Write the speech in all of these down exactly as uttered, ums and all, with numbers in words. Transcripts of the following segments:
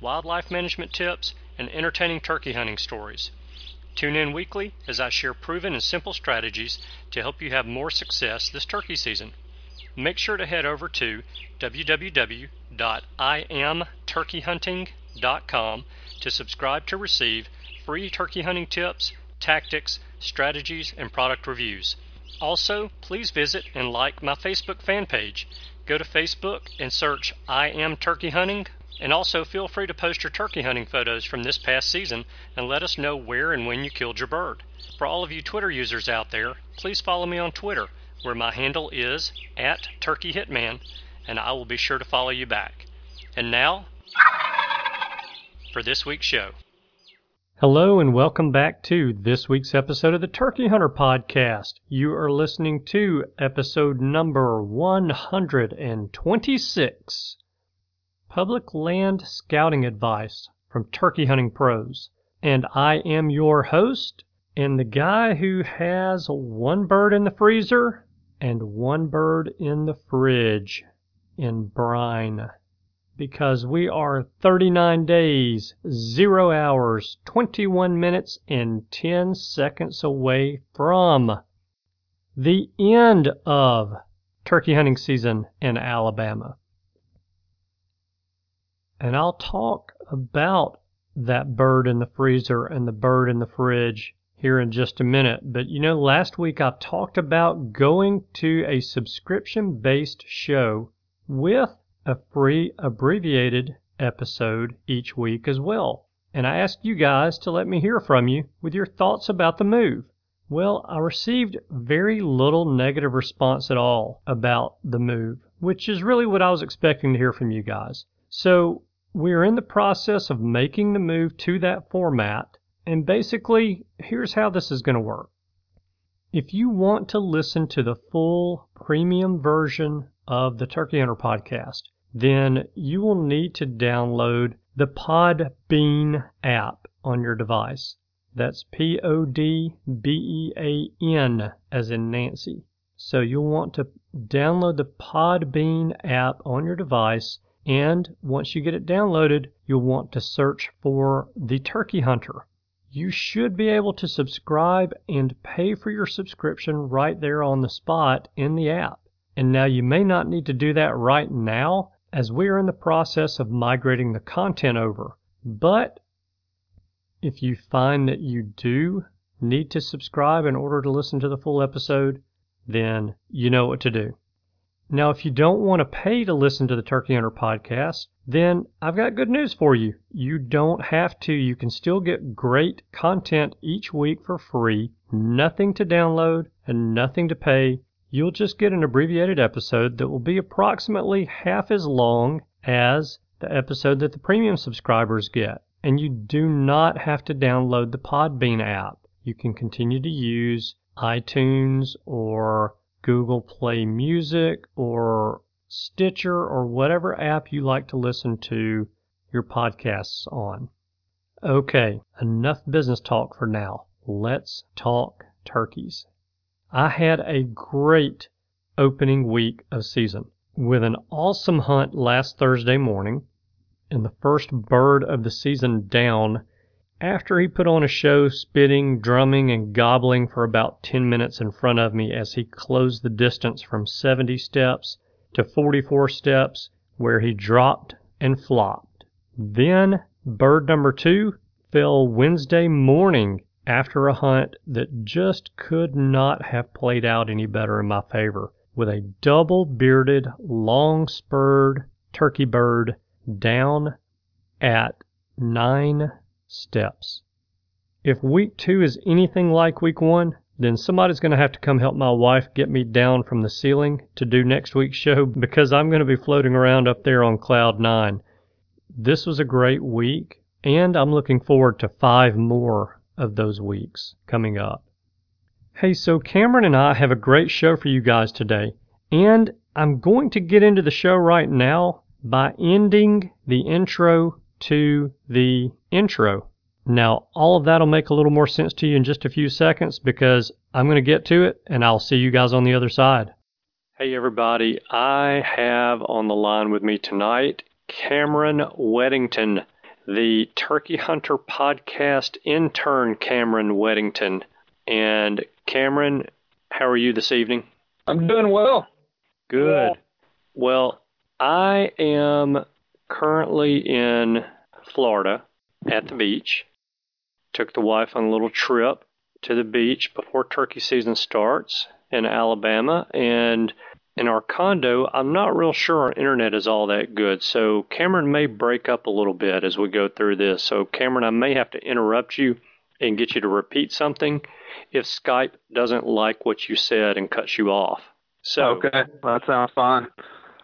wildlife management tips, and entertaining turkey hunting stories. Tune in weekly as I share proven and simple strategies to help you have more success this turkey season. Make sure to head over to w w w dot i am turkey hunting dot com to subscribe to receive free turkey hunting tips, tactics, strategies, and product reviews. Also, please visit and like my Facebook fan page. Go to Facebook and search I Am Turkey Hunting, and also feel free to post your turkey hunting photos from this past season and let us know where and when you killed your bird. For all of you Twitter users out there, please follow me on Twitter, where my handle is at Turkey Hitman, and I will be sure to follow you back. And now, for this week's show. Hello and welcome back to this week's episode of the Turkey Hunter Podcast. You are listening to episode number one hundred twenty-six, Public Land Scouting Advice from Turkey Hunting Pros. And I am your host and the guy who has one bird in the freezer and one bird in the fridge in brine. Because we are thirty-nine days, zero hours, twenty-one minutes, and ten seconds away from the end of turkey hunting season in Alabama. And I'll talk about that bird in the freezer and the bird in the fridge here in just a minute. But you know, last week I talked about going to a subscription-based show with a free abbreviated episode each week as well. And I asked you guys to let me hear from you with your thoughts about the move. Well, I received very little negative response at all about the move, which is really what I was expecting to hear from you guys. So we're in the process of making the move to that format. And basically, here's how this is going to work. If you want to listen to the full premium version of the Turkey Hunter Podcast, then you will need to download the Podbean app on your device. That's P O D B E A N as in Nancy. So you'll want to download the Podbean app on your device, and once you get it downloaded, you'll want to search for The Turkey Hunter. You should be able to subscribe and pay for your subscription right there on the spot in the app. And now you may not need to do that right now, as we are in the process of migrating the content over. But if you find that you do need to subscribe in order to listen to the full episode, then you know what to do. Now, if you don't want to pay to listen to the Turkey Hunter Podcast, then I've got good news for you. You don't have to. You can still get great content each week for free. Nothing to download and nothing to pay. You'll just get an abbreviated episode that will be approximately half as long as the episode that the premium subscribers get. And you do not have to download the Podbean app. You can continue to use iTunes or Google Play Music or Stitcher or whatever app you like to listen to your podcasts on. Okay, enough business talk for now. Let's talk turkeys. I had a great opening week of season with an awesome hunt last Thursday morning and the first bird of the season down after he put on a show spitting, drumming, and gobbling for about ten minutes in front of me as he closed the distance from seventy steps to forty-four steps where he dropped and flopped. Then bird number two fell Wednesday morning after a hunt that just could not have played out any better in my favor, with a double-bearded, long-spurred turkey bird down at nine steps. If week two is anything like week one, then somebody's going to have to come help my wife get me down from the ceiling to do next week's show, because I'm going to be floating around up there on cloud nine. This was a great week. And I'm looking forward to five more of those weeks coming up. Hey, so Cameron and I have a great show for you guys today. And I'm going to get into the show right now by ending the intro to the intro. Now, all of that'll make a little more sense to you in just a few seconds because I'm going to get to it and I'll see you guys on the other side. Hey, everybody. I have on the line with me tonight Cameron Weddington, the Turkey Hunter podcast intern Cameron Weddington. And Cameron, how are you this evening? I'm doing well. Good. Yeah. Well, I am currently in Florida at the beach. Took the wife on a little trip to the beach before turkey season starts in Alabama. And in our condo, I'm not real sure our internet is all that good. So Cameron may break up a little bit as we go through this. So Cameron, I may have to interrupt you and get you to repeat something if Skype doesn't like what you said and cuts you off. So, okay, well, that sounds fine.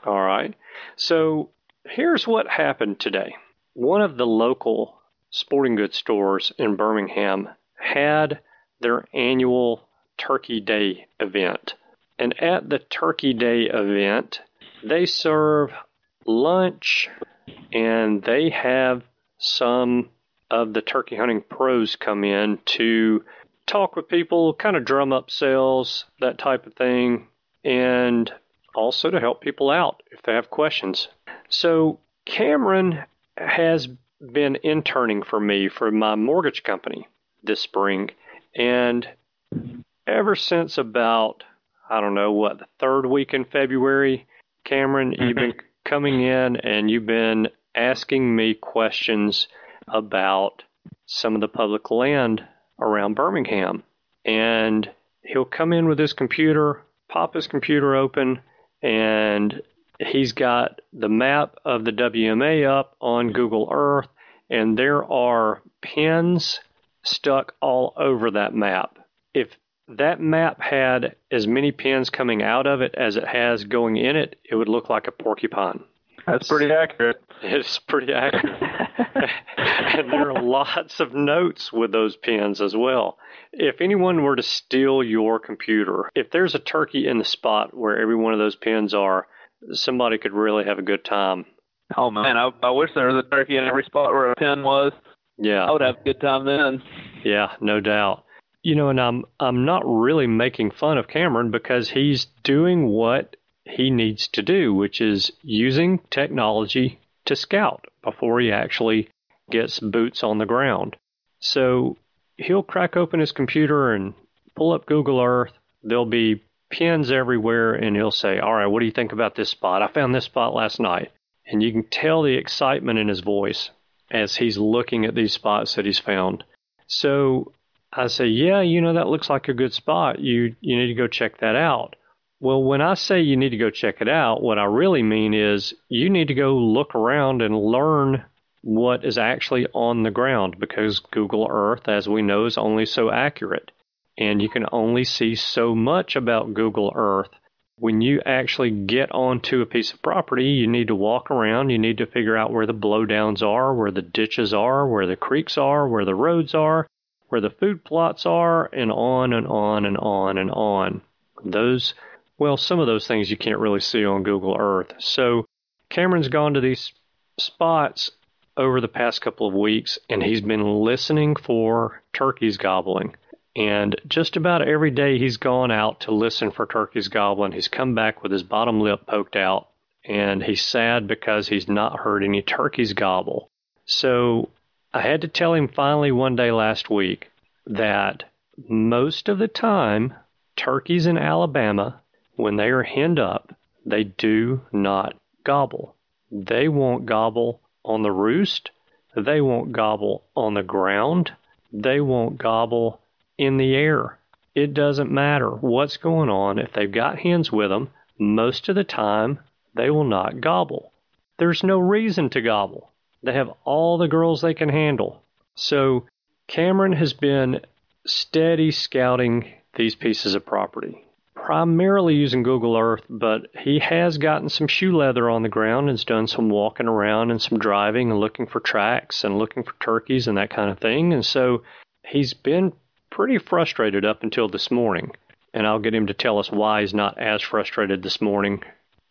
All right. So here's what happened today. One of the local sporting goods stores in Birmingham had their annual Turkey Day event. And at the Turkey Day event, they serve lunch and they have some of the turkey hunting pros come in to talk with people, kind of drum up sales, that type of thing, and also to help people out if they have questions. So Cameron has been interning for me for my mortgage company this spring, and ever since about, I don't know, what, the third week in February, Cameron, mm-hmm. you've been coming in and you've been asking me questions about some of the public land around Birmingham. And he'll come in with his computer, pop his computer open, and he's got the map of the W M A up on Google Earth, and there are pins stuck all over that map. If that map had as many pins coming out of it as it has going in it, it would look like a porcupine. That's pretty accurate. It's pretty accurate. And there are lots of notes with those pins as well. If anyone were to steal your computer, if there's a turkey in the spot where every one of those pins are, somebody could really have a good time. Oh, man, I, I wish there was a turkey in every spot where a pin was. Yeah. I would have a good time then. Yeah, no doubt. You know, and I'm I'm not really making fun of Cameron because he's doing what he needs to do, which is using technology to scout before he actually gets boots on the ground. So he'll crack open his computer and pull up Google Earth. There'll be pins everywhere, and he'll say, all right, what do you think about this spot? I found this spot last night. And you can tell the excitement in his voice as he's looking at these spots that he's found. So I say, yeah, you know, that looks like a good spot. You you need to go check that out. Well, when I say you need to go check it out, what I really mean is you need to go look around and learn what is actually on the ground because Google Earth, as we know, is only so accurate. And you can only see so much about Google Earth. When you actually get onto a piece of property, you need to walk around. You need to figure out where the blowdowns are, where the ditches are, where the creeks are, where the roads are, where the food plots are, and on and on and on and on. Those, well, some of those things you can't really see on Google Earth. So Cameron's gone to these spots over the past couple of weeks, and he's been listening for turkeys gobbling. And just about every day he's gone out to listen for turkeys gobbling. He's come back with his bottom lip poked out, and he's sad because he's not heard any turkeys gobble. So I had to tell him finally one day last week that most of the time, turkeys in Alabama, when they are henned up, they do not gobble. They won't gobble on the roost. They won't gobble on the ground. They won't gobble in the air. It doesn't matter what's going on. If they've got hens with them, most of the time, they will not gobble. There's no reason to gobble. They have all the girls they can handle. So Cameron has been steady scouting these pieces of property. primarily using Google Earth, but he has gotten some shoe leather on the ground and has done some walking around and some driving and looking for tracks and looking for turkeys and that kind of thing. And so he's been pretty frustrated up until this morning. And I'll get him to tell us why he's not as frustrated this morning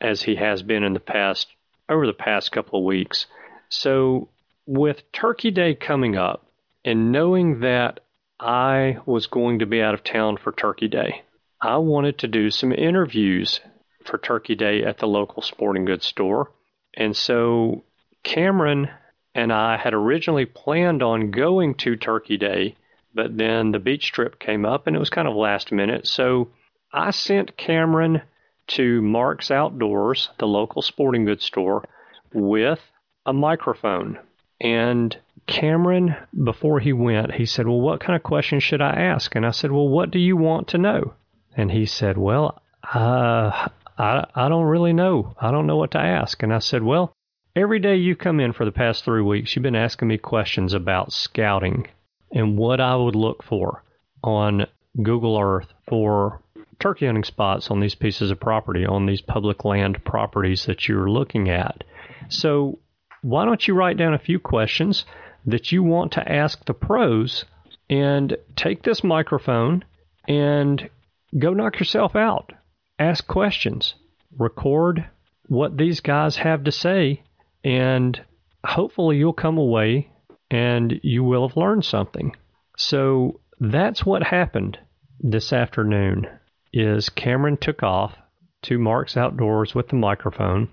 as he has been in the past, over the past couple of weeks. So with Turkey Day coming up and knowing that I was going to be out of town for Turkey Day, I wanted to do some interviews for Turkey Day at the local sporting goods store. And so Cameron and I had originally planned on going to Turkey Day, but then the beach trip came up and it was kind of last minute. So I sent Cameron to Mark's Outdoors, the local sporting goods store, with a microphone. And Cameron, before he went, he said, well, what kind of questions should I ask? And I said, well, what do you want to know? And he said, well, uh, I, I don't really know. I don't know what to ask. And I said, well, every day you come in for the past three weeks, you've been asking me questions about scouting and what I would look for on Google Earth for turkey hunting spots on these pieces of property, on these public land properties that you're looking at. So why don't you write down a few questions that you want to ask the pros and take this microphone and go knock yourself out. Ask questions. Record what these guys have to say, and hopefully you'll come away and you will have learned something. So that's what happened this afternoon, is Cameron took off to Mark's Outdoors with the microphone,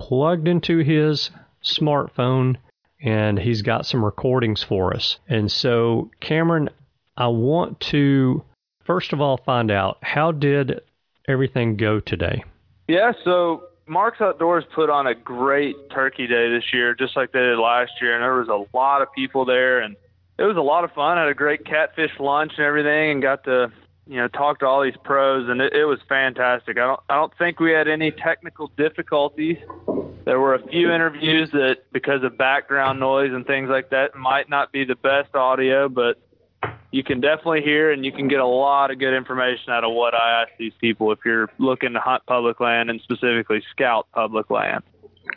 plugged into his smartphone, and he's got some recordings for us. And so, Cameron, I want to, first of all, find out, how did everything go today? Yeah, so Mark's Outdoors put on a great Turkey Day this year, just like they did last year, and there was a lot of people there, and it was a lot of fun. I had a great catfish lunch and everything, and got to, you know, talk to all these pros, and it, it was fantastic. I don't, I don't think we had any technical difficulties. There were a few interviews that, because of background noise and things like that, might not be the best audio, but you can definitely hear, and you can get a lot of good information out of what I ask these people if you're looking to hunt public land and specifically scout public land.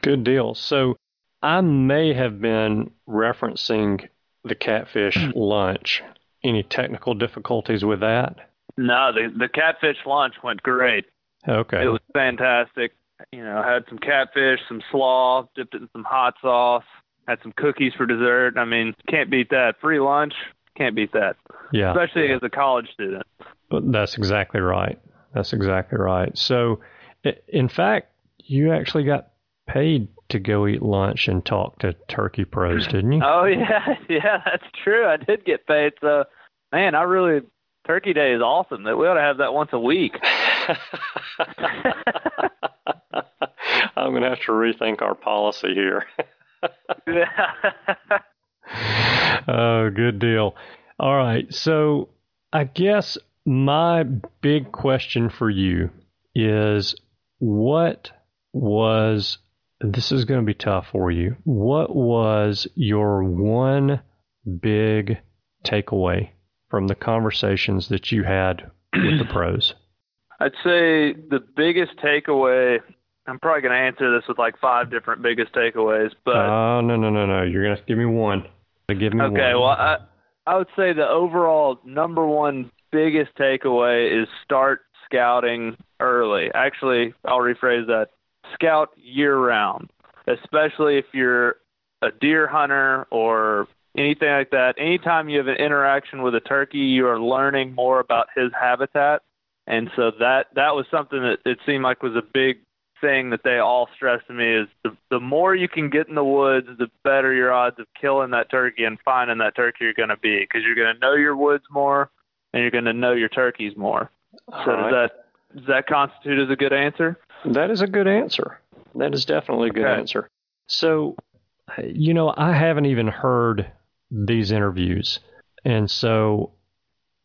Good deal. So I may have been referencing the catfish lunch. Any technical difficulties with that? No, the, the catfish lunch went great. Okay. It was fantastic. You know, had some catfish, some slaw, dipped it in some hot sauce, had some cookies for dessert. I mean, can't beat that. Free lunch. Can't beat that, yeah. Especially as a college student. That's exactly right. That's exactly right. So, in fact, you actually got paid to go eat lunch and talk to turkey pros, didn't you? Oh, yeah. Yeah, that's true. I did get paid. So, man, I really, Turkey Day is awesome. That we ought to have that once a week. I'm going to have to rethink our policy here. Yeah. Oh, good deal. All right. So I guess my big question for you is, what was, this is going to be tough for you, what was your one big takeaway from the conversations that you had with the pros? I'd say the biggest takeaway, I'm probably going to answer this with like five different biggest takeaways, but... Oh, no, no, no, no. You're going to have to give me one. Give me okay, one. well, I, I would say the overall number one biggest takeaway is start scouting early. Actually, I'll rephrase that. Scout year-round, especially if you're a deer hunter or anything like that. Anytime you have an interaction with a turkey, you are learning more about his habitat. And so that, that was something that it seemed like was a big thing that they all stress to me, is the, the more you can get in the woods, the better your odds of killing that turkey and finding that turkey are going to be, because you're going to know your woods more and you're going to know your turkeys more. All so right. does that does that constitute as a good answer? That is a good answer. That is definitely a good okay. answer. So, you know, I haven't even heard these interviews, and so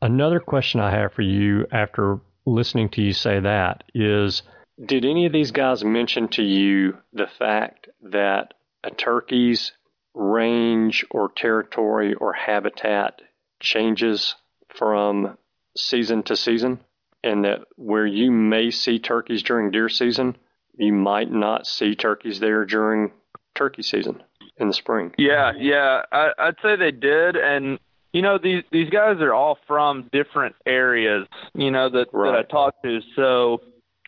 another question I have for you after listening to you say that is, did any of these guys mention to you the fact that a turkey's range or territory or habitat changes from season to season? and that where you may see turkeys during deer season, you might not see turkeys there during turkey season in the spring. Yeah, yeah, I, I'd say they did. And, you know, these, these guys are all from different areas, you know, that, right. that I talked to. So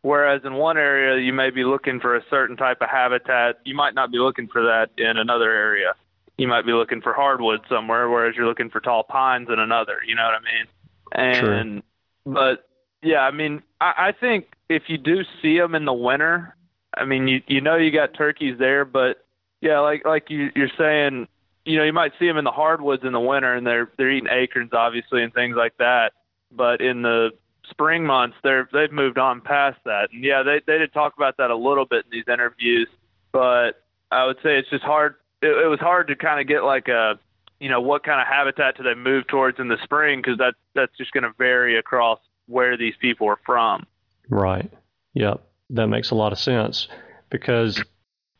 whereas in one area you may be looking for a certain type of habitat, you might not be looking for that in another area. You might be looking for hardwood somewhere, whereas you're looking for tall pines in another, you know what I mean? And, True. But yeah, I mean, I, I think if you do see them in the winter, I mean, you, you know, you got turkeys there, but yeah, like, like you, you're saying, you know, you might see them in the hardwoods in the winter and they're, they're eating acorns obviously and things like that. But in the spring months they're, they've moved on past that. And yeah, they, they did talk about that a little bit in these interviews, but I would say it's just hard. It, it was hard to kind of get like a, you know, what kind of habitat do they move towards in the spring? Cause that, that's just going to vary across where these people are from. Right. Yep. That makes a lot of sense, because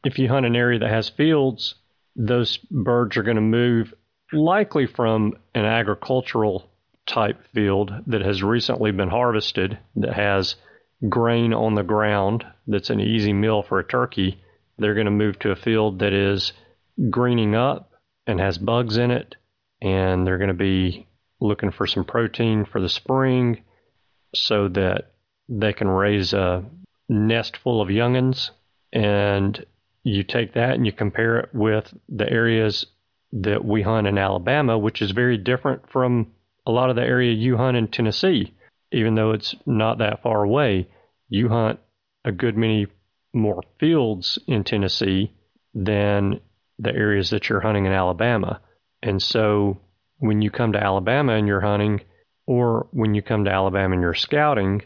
if you hunt an area that has fields, those birds are going to move likely from an agricultural type field that has recently been harvested, that has grain on the ground, that's an easy meal for a turkey. They're going to move to a field that is greening up and has bugs in it, and they're going to be looking for some protein for the spring so that they can raise a nest full of youngins. And you take that and you compare it with the areas that we hunt in Alabama, which is very different from a lot of the area you hunt in Tennessee. Even though it's not that far away, you hunt a good many more fields in Tennessee than the areas that you're hunting in Alabama. And so when you come to Alabama and you're hunting, or when you come to Alabama and you're scouting,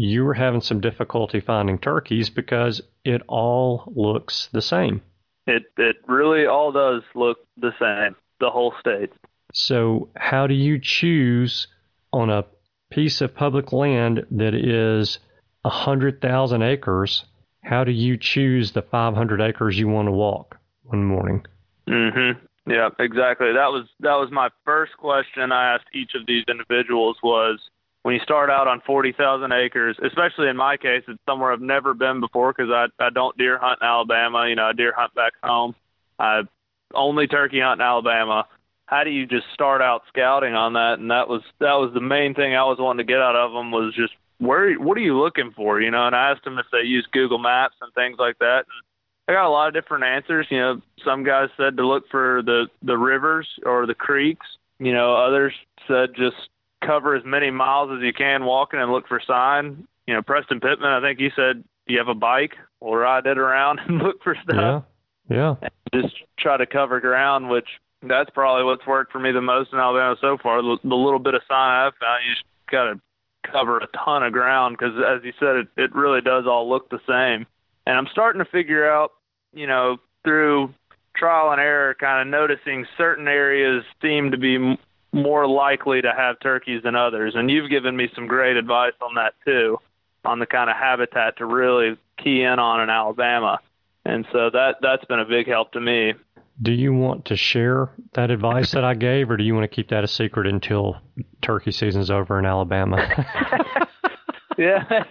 you were having some difficulty finding turkeys because it all looks the same. It it really all does look the same, the whole state. So how do you choose on a piece of public land that is one hundred thousand acres, how do you choose the five hundred acres you want to walk one morning? Mm-hmm. Yeah, exactly. That was that was my first question I asked each of these individuals was, when you start out on forty thousand acres, especially in my case, it's somewhere I've never been before because I, I don't deer hunt in Alabama. You know, I deer hunt back home. I only turkey hunt in Alabama. How do you just start out scouting on that? And that was that was the main thing I was wanting to get out of them was just, where, what are you looking for? You know, and I asked them if they use Google Maps and things like that. And I got a lot of different answers. You know, some guys said to look for the, the rivers or the creeks. You know, others said just cover as many miles as you can walking and look for sign. You know, Preston Pittman, I think he said, do you have a bike? We'll ride it around and look for stuff. Yeah. yeah. And just try to cover ground, which that's probably what's worked for me the most in Alabama so far. The, the little bit of sign I've found, you just got to cover a ton of ground because, as you said, it, it really does all look the same. And I'm starting to figure out, you know, through trial and error, kind of noticing certain areas seem to be more likely to have turkeys than others. And you've given me some great advice on that too, on the kind of habitat to really key in on in Alabama. And so that, that's been a big help to me. Do you want to share that advice that I gave, or do you want to keep that a secret until turkey season's over in Alabama? Yeah.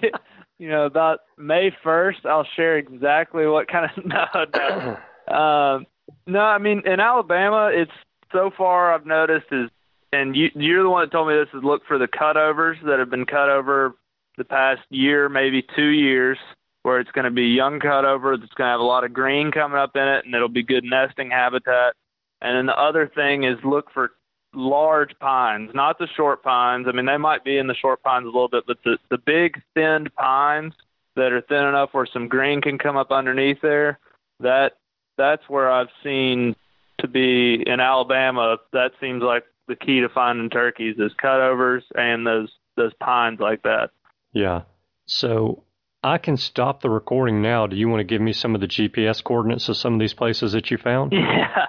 You know, about May first, I'll share exactly what kind of, no, no. Um, no, I mean, in Alabama, it's so far I've noticed is, and you, you're the one that told me this, is look for the cutovers that have been cut over the past year, maybe two years, where it's going to be young cutover that's going to have a lot of green coming up in it, and it'll be good nesting habitat. And then the other thing is look for large pines, not the short pines. I mean, they might be in the short pines a little bit, but the, the big, thinned pines that are thin enough where some green can come up underneath there, that that's where I've seen to be in Alabama. That seems like the key to finding turkeys is cutovers and those those pines like that. Yeah. So I can stop the recording now. Do you want to give me some of the G P S coordinates of some of these places that you found? Yeah.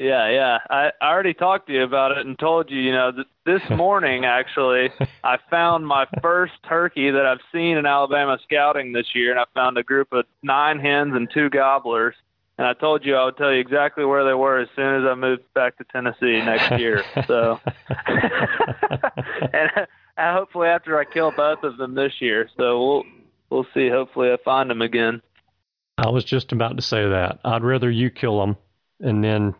Yeah, yeah. I, I already talked to you about it and told you, you know, th- this morning, actually, I found my first turkey that I've seen in Alabama scouting this year, and I found a group of nine hens and two gobblers. And I told you I would tell you exactly where they were as soon as I moved back to Tennessee next year. So, and uh, hopefully after I kill both of them this year. So we'll we'll see. Hopefully I find them again. I was just about to say that. I'd rather you kill them and then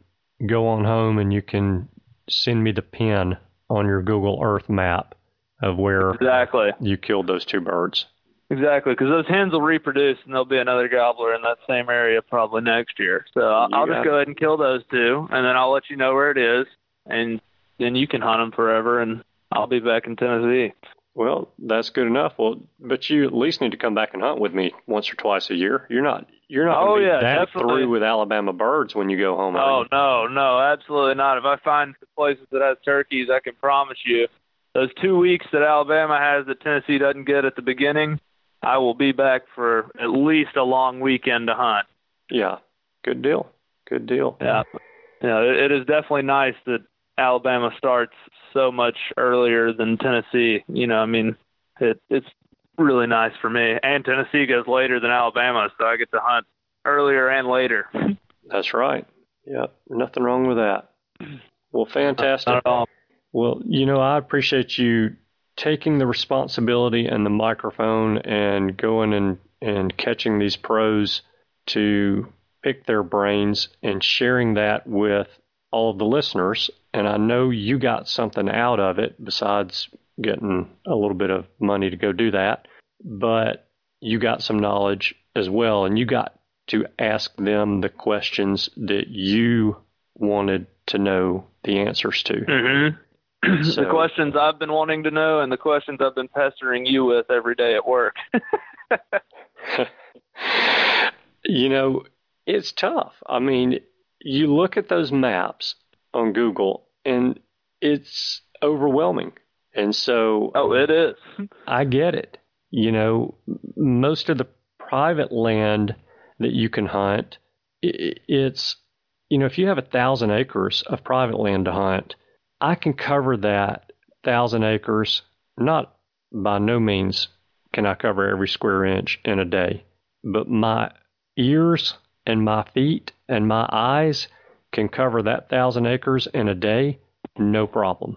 go on home and you can send me the pin on your Google Earth map of where exactly you killed those two birds. Exactly, because those hens will reproduce and there'll be another gobbler in that same area probably next year. So I'll, I'll just go ahead and kill those two, and then I'll let you know where it is, and then you can hunt them forever, and I'll be back in Tennessee. Well, that's good enough. Well, but you at least need to come back and hunt with me once or twice a year. You're not you're not oh, going to be yeah, that definitely. through with Alabama birds when you go home. Oh, no, no, absolutely not. If I find the places that has turkeys, I can promise you those two weeks that Alabama has that Tennessee doesn't get at the beginning, I will be back for at least a long weekend to hunt. Yeah, good deal, good deal. Yeah, yeah it, it is definitely nice that Alabama starts so much earlier than Tennessee. You know, I mean, it, it's really nice for me. And Tennessee goes later than Alabama, so I get to hunt earlier and later. That's right. Yeah, nothing wrong with that. Well, fantastic. Not at all. Well, you know, I appreciate you taking the responsibility and the microphone and going and, and catching these pros to pick their brains and sharing that with all of the listeners. And I know you got something out of it besides getting a little bit of money to go do that, but you got some knowledge as well, and you got to ask them the questions that you wanted to know the answers to. Mm-hmm. So, the questions I've been wanting to know and the questions I've been pestering you with every day at work. You know, it's tough. I mean, you look at those maps on Google and it's overwhelming. And so oh, it is. I get it. You know, most of the private land that you can hunt, it's, you know, if you have a thousand acres of private land to hunt, I can cover that thousand acres. Not by no means can I cover every square inch in a day, but my ears and my feet and my eyes can cover that thousand acres in a day, no problem.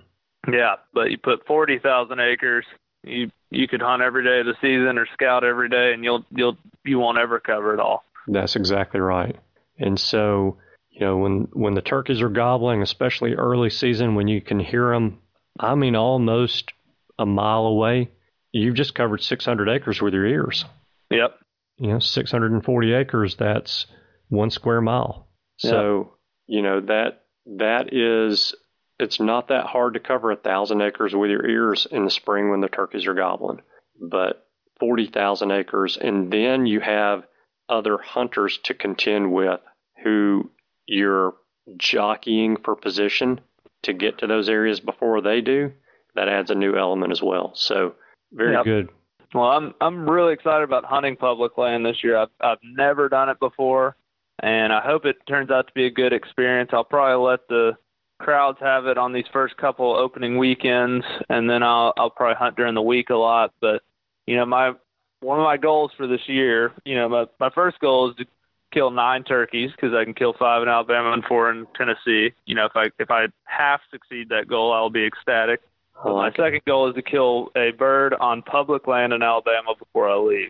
Yeah, but you put forty thousand acres, you you could hunt every day of the season or scout every day, and you'll you'll you won't ever cover it all. That's exactly right. And so, you know, when when the turkeys are gobbling, especially early season, when you can hear them, I mean, almost a mile away, you've just covered six hundred acres with your ears. Yep. You know, six hundred and forty acres. That's one square mile. So. Yep. You know, that that is, it's not that hard to cover a thousand acres with your ears in the spring when the turkeys are gobbling, but forty thousand acres. And then you have other hunters to contend with who you're jockeying for position to get to those areas before they do. That adds a new element as well. So very yep. good. Well, I'm I'm really excited about hunting public land this year. I've I've never done it before. And I hope it turns out to be a good experience. I'll probably let the crowds have it on these first couple opening weekends, and then I'll I'll probably hunt during the week a lot. But, you know, my one of my goals for this year, you know, my, my first goal is to kill nine turkeys because I can kill five in Alabama and four in Tennessee. You know, if I if I half succeed that goal, I'll be ecstatic. Oh, my okay. second goal is to kill a bird on public land in Alabama before I leave.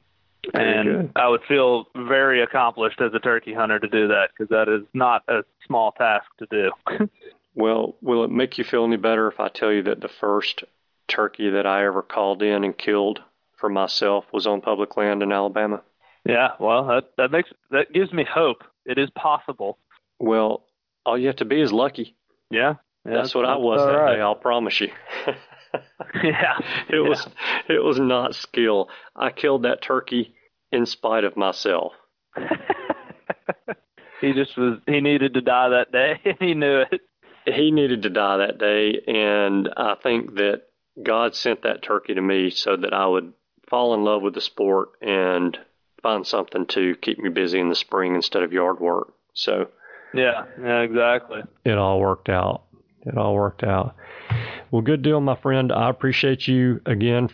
And I would feel very accomplished as a turkey hunter to do that, because that is not a small task to do. Well, will it make you feel any better if I tell you that the first turkey that I ever called in and killed for myself was on public land in Alabama? Yeah, well, that, that makes that gives me hope. It is possible. Well, all you have to be is lucky. Yeah. yeah that's, that's what I was that right. day, I'll promise you. yeah, it yeah. was it was not skill. I killed that turkey in spite of myself. he just was. He needed to die that day, and he knew it. He needed to die that day, and I think that God sent that turkey to me so that I would fall in love with the sport and find something to keep me busy in the spring instead of yard work. So yeah, yeah, exactly. It all worked out. It all worked out. Well, good deal, my friend. I appreciate you again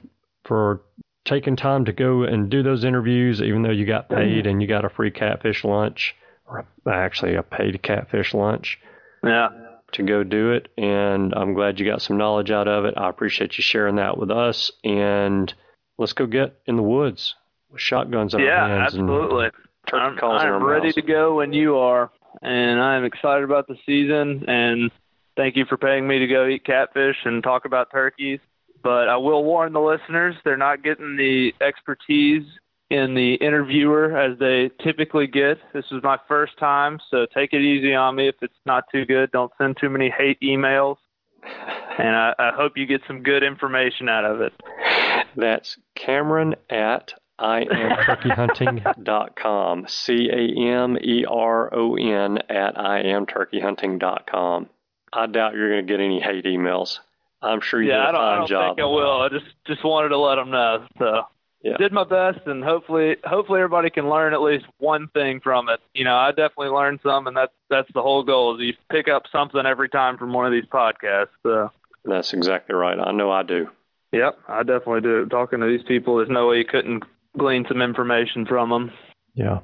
for taking time to go and do those interviews, even though you got paid and you got a free catfish lunch, or actually a paid catfish lunch. Yeah. to go do it, and I'm glad you got some knowledge out of it. I appreciate you sharing that with us, and let's go get in the woods with shotguns in yeah, our hands. Yeah, absolutely. I'm, I'm ready to go when you are, and I'm excited about the season, and thank you for paying me to go eat catfish and talk about turkeys. But I will warn the listeners, they're not getting the expertise in the interviewer as they typically get. This is my first time, so take it easy on me if it's not too good. Don't send too many hate emails. And I, I hope you get some good information out of it. That's Cameron at I am turkey hunting dot com. C A M E R O N at I am turkey hunting dot com. I doubt you're going to get any hate emails. I'm sure you yeah, did a fine job. Yeah, I don't think I will. I just, just wanted to let them know. So yeah. Did my best, and hopefully hopefully everybody can learn at least one thing from it. You know, I definitely learned some, and that's, that's the whole goal, is you pick up something every time from one of these podcasts. So. That's exactly right. I know I do. Yep, I definitely do. Talking to these people, there's no way you couldn't glean some information from them. Yeah.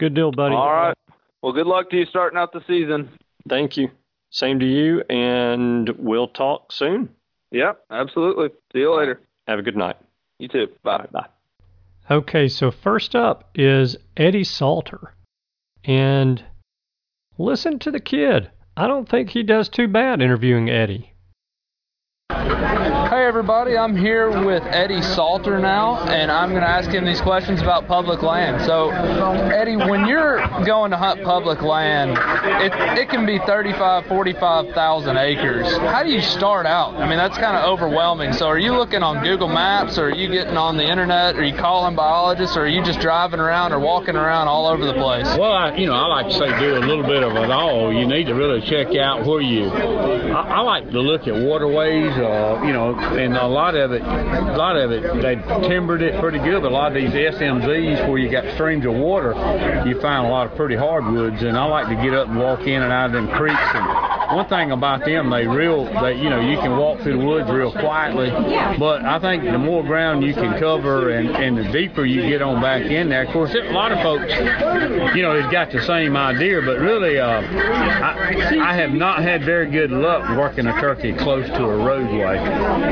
Good deal, buddy. All right. Well, good luck to you starting out the season. Thank you. Same to you, and we'll talk soon. Yep, absolutely. See you later. Have a good night. You too. Bye. Bye. Okay, so first up is Eddie Salter. And listen to the kid. I don't think he does too bad interviewing Eddie. Hey everybody, I'm here with Eddie Salter now, and I'm going to ask him these questions about public land. So, Eddie, when you're going to hunt public land, it, it can be thirty-five, forty-five thousand acres. How do you start out? I mean, that's kind of overwhelming. So are you looking on Google Maps, or are you getting on the internet, or are you calling biologists, or are you just driving around or walking around all over the place? Well, I, you know, I like to say do a little bit of it all. You need to really check out where you... I, I like to look at waterways, uh, you know, and a lot of it, a lot of it, they timbered it pretty good. But a lot of these S M Zs where you got streams of water, you find a lot of pretty hardwoods. And I like to get up and walk in and out of them creeks. And one thing about them, they real, they, you know, you can walk through the woods real quietly. But I think the more ground you can cover, and, and the deeper you get on back in there. Of course, it, a lot of folks, you know, has got the same idea. But really, uh, I, I have not had very good luck working a turkey close to a roadway.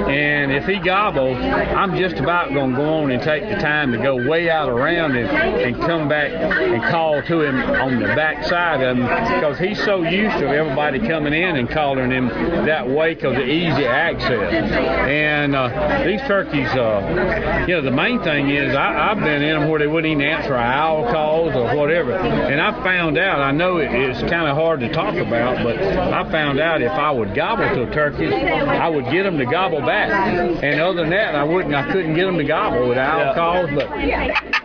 And if he gobbles, I'm just about going to go on and take the time to go way out around him and come back and call to him on the back side of him, because he's so used to everybody coming in and calling him that way because of easy access. And uh, these turkeys, uh, you know, the main thing is I, I've been in them where they wouldn't even answer owl calls or whatever. And I found out, I know it, it's kind of hard to talk about, but I found out if I would gobble to a turkey, I would get them to gobble back, and other than that, I wouldn't. I couldn't get them to gobble with owl yeah. calls, but.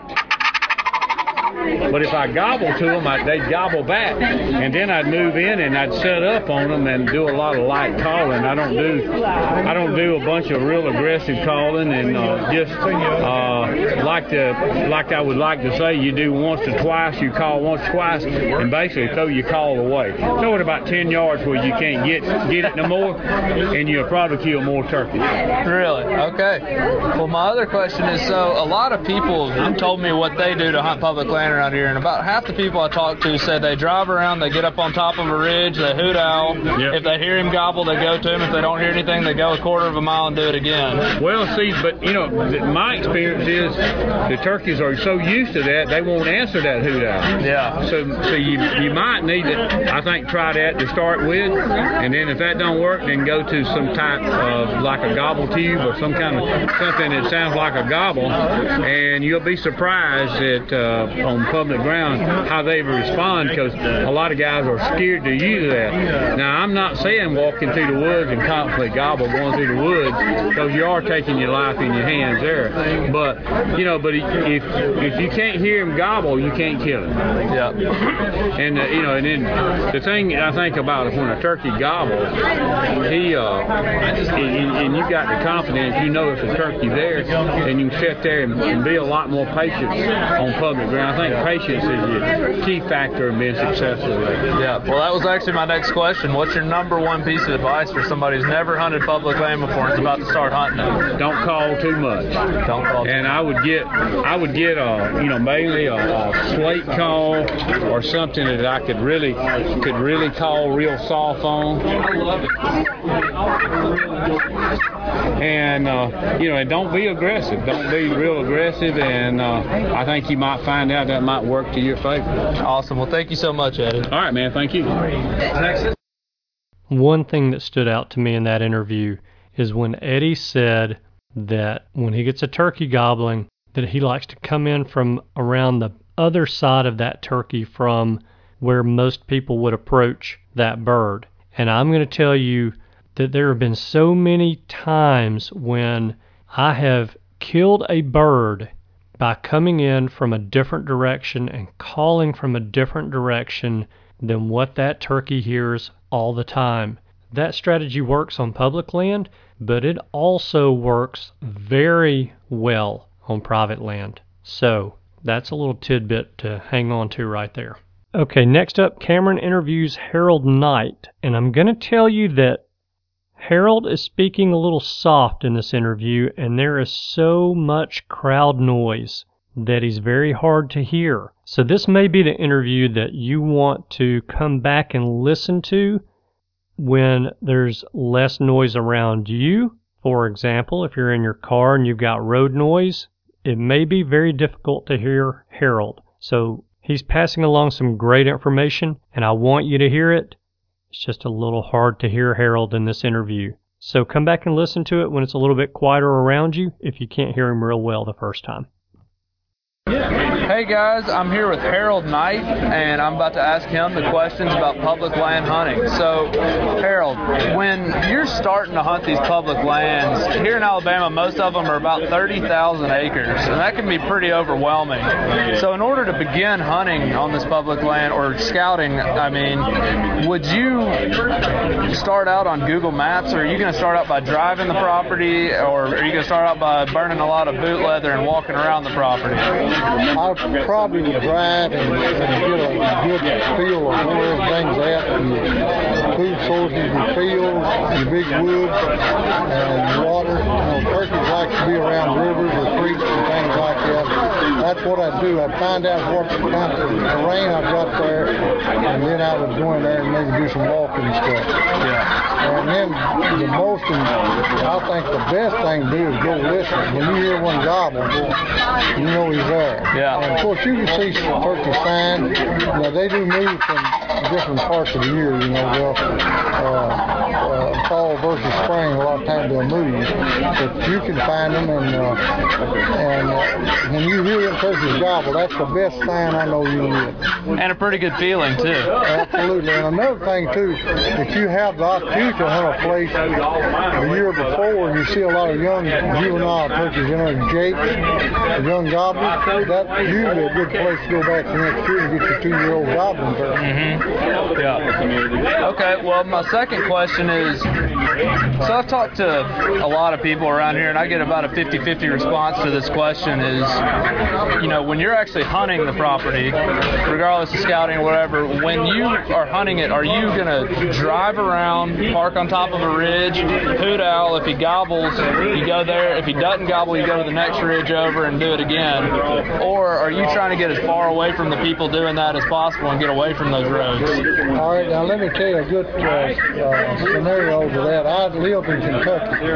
But if I gobbled to them, I, they'd gobble back. And then I'd move in and I'd set up on them and do a lot of light calling. I don't do I don't do a bunch of real aggressive calling, and uh, just uh, like to like I would like to say, you do once to twice, you call once twice, and basically throw your call away. Throw it about ten yards where you can't get get it no more, and you'll probably kill more turkeys. Really? Okay. Well, my other question is, so a lot of people told me what they do to hunt public land around here, and about half the people I talked to said they drive around, they get up on top of a ridge, they hoot owl. Yep. If they hear him gobble, they go to him. If they don't hear anything, they go a quarter of a mile and do it again. Well, see, but you know, my experience is the turkeys are so used to that they won't answer that hoot owl. Yeah. So, so you you might need to, I think, try that to start with, and then if that don't work, then go to some type of like a gobble tube or some kind of something that sounds like a gobble, and you'll be surprised that uh, on public ground how they respond, because a lot of guys are scared to use that. Now, I'm not saying walking through the woods and constantly gobble going through the woods, because you are taking your life in your hands there. But you know, but if if you can't hear him gobble, you can't kill him. Yeah. And uh, you know, and then the thing I think about is when a turkey gobbles, he uh, and, and you got the confidence, you know, it's a turkey there, and you can sit there and, and be a lot more patient on public ground. I think patience is your key factor in being successful. Yeah, well, that was actually my next question. What's your number one piece of advice for somebody who's never hunted public land before and is about to start hunting them? Don't call too much. Don't call too and much. I would get, I would get a, you know, mainly a, a slate call or something that I could really, could really call real soft on. I love it. And uh, you know, and don't be aggressive. Don't be real aggressive. And uh, I think you might find out that might work to your favor. Awesome. Well, thank you so much, Eddie. All right, man. Thank you. Next. One thing that stood out to me in that interview is when Eddie said that when he gets a turkey gobbling, that he likes to come in from around the other side of that turkey from where most people would approach that bird. And I'm going to tell you that there have been so many times when I have killed a bird by coming in from a different direction and calling from a different direction than what that turkey hears all the time. That strategy works on public land, but it also works very well on private land. So that's a little tidbit to hang on to right there. Okay, next up, Cameron interviews Harold Knight, and I'm going to tell you that Harold is speaking a little soft in this interview, and there is so much crowd noise that he's very hard to hear. So this may be the interview that you want to come back and listen to when there's less noise around you. For example, if you're in your car and you've got road noise, it may be very difficult to hear Harold. So he's passing along some great information, and I want you to hear it. It's just a little hard to hear Harold in this interview. So come back and listen to it when it's a little bit quieter around you if you can't hear him real well the first time. Hey guys, I'm here with Harold Knight, and I'm about to ask him the questions about public land hunting. So, Harold, when you're starting to hunt these public lands, here in Alabama, most of them are about thirty thousand acres, and that can be pretty overwhelming. So in order to begin hunting on this public land, or scouting, I mean, would you start out on Google Maps, or are you going to start out by driving the property, or are you going to start out by burning a lot of boot leather and walking around the property? I probably would drive and, and get a good feel of where everything's at, and the food sources, and fields, the big woods, and water. You know, turkeys like to be around rivers or creeks and things like that. That's what I do. I find out what kind of terrain I've got there, and then I would go in there and maybe do some walking and stuff. Yeah. And then the most, and I think the best thing to do is go listen. When you hear one gobble, you know he's there. Yeah. And of course, you can see some turkey signs. You know, they do move from different parts of the year. You know, they'll, uh, uh, fall versus spring. A lot of times they'll move, but you can find them. And uh, and uh, when you hear them turkeys gobble, that's the best sign I know you need. And a pretty good feeling too. Absolutely. And another thing too, if you have the opportunity to hunt a place the year before, you see a lot of young juvenile turkeys, you know, jakes, young gobblers. That's usually a good place to go back the next year and get your two-year-old goblin turkey. Mm-hmm. Yeah. Okay, well, my second question is, so I've talked to a lot of people around here, and I get about a fifty-fifty response to this question is, you know, when you're actually hunting the property, regardless of scouting or whatever, when you are hunting it, are you going to drive around, park on top of a ridge, hoot owl? If he gobbles, you go there. If he doesn't gobble, you go to the next ridge over and do it again. Or are you trying to get as far away from the people doing that as possible and get away from those roads? All right, now let me tell you a good uh, uh, scenario over that. I lived in Kentucky.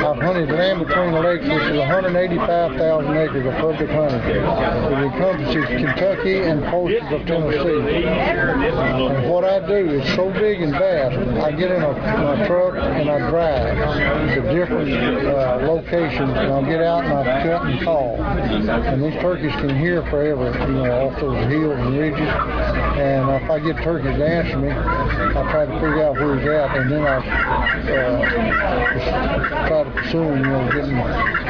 I've hunted Land Between the Lakes, which is one hundred eighty-five thousand acres of public hunting. It encompasses Kentucky and portions of Tennessee. And what I do is so big and vast, I get in a, my truck and I drive to different uh, locations, and I'll get out and I cut and call. And these turkeys can hear forever, you know, off those hills and ridges. And if I get turkeys turkeys asked me, I tried to figure out where he's at, and then I uh, tried to pursue him, you know, getting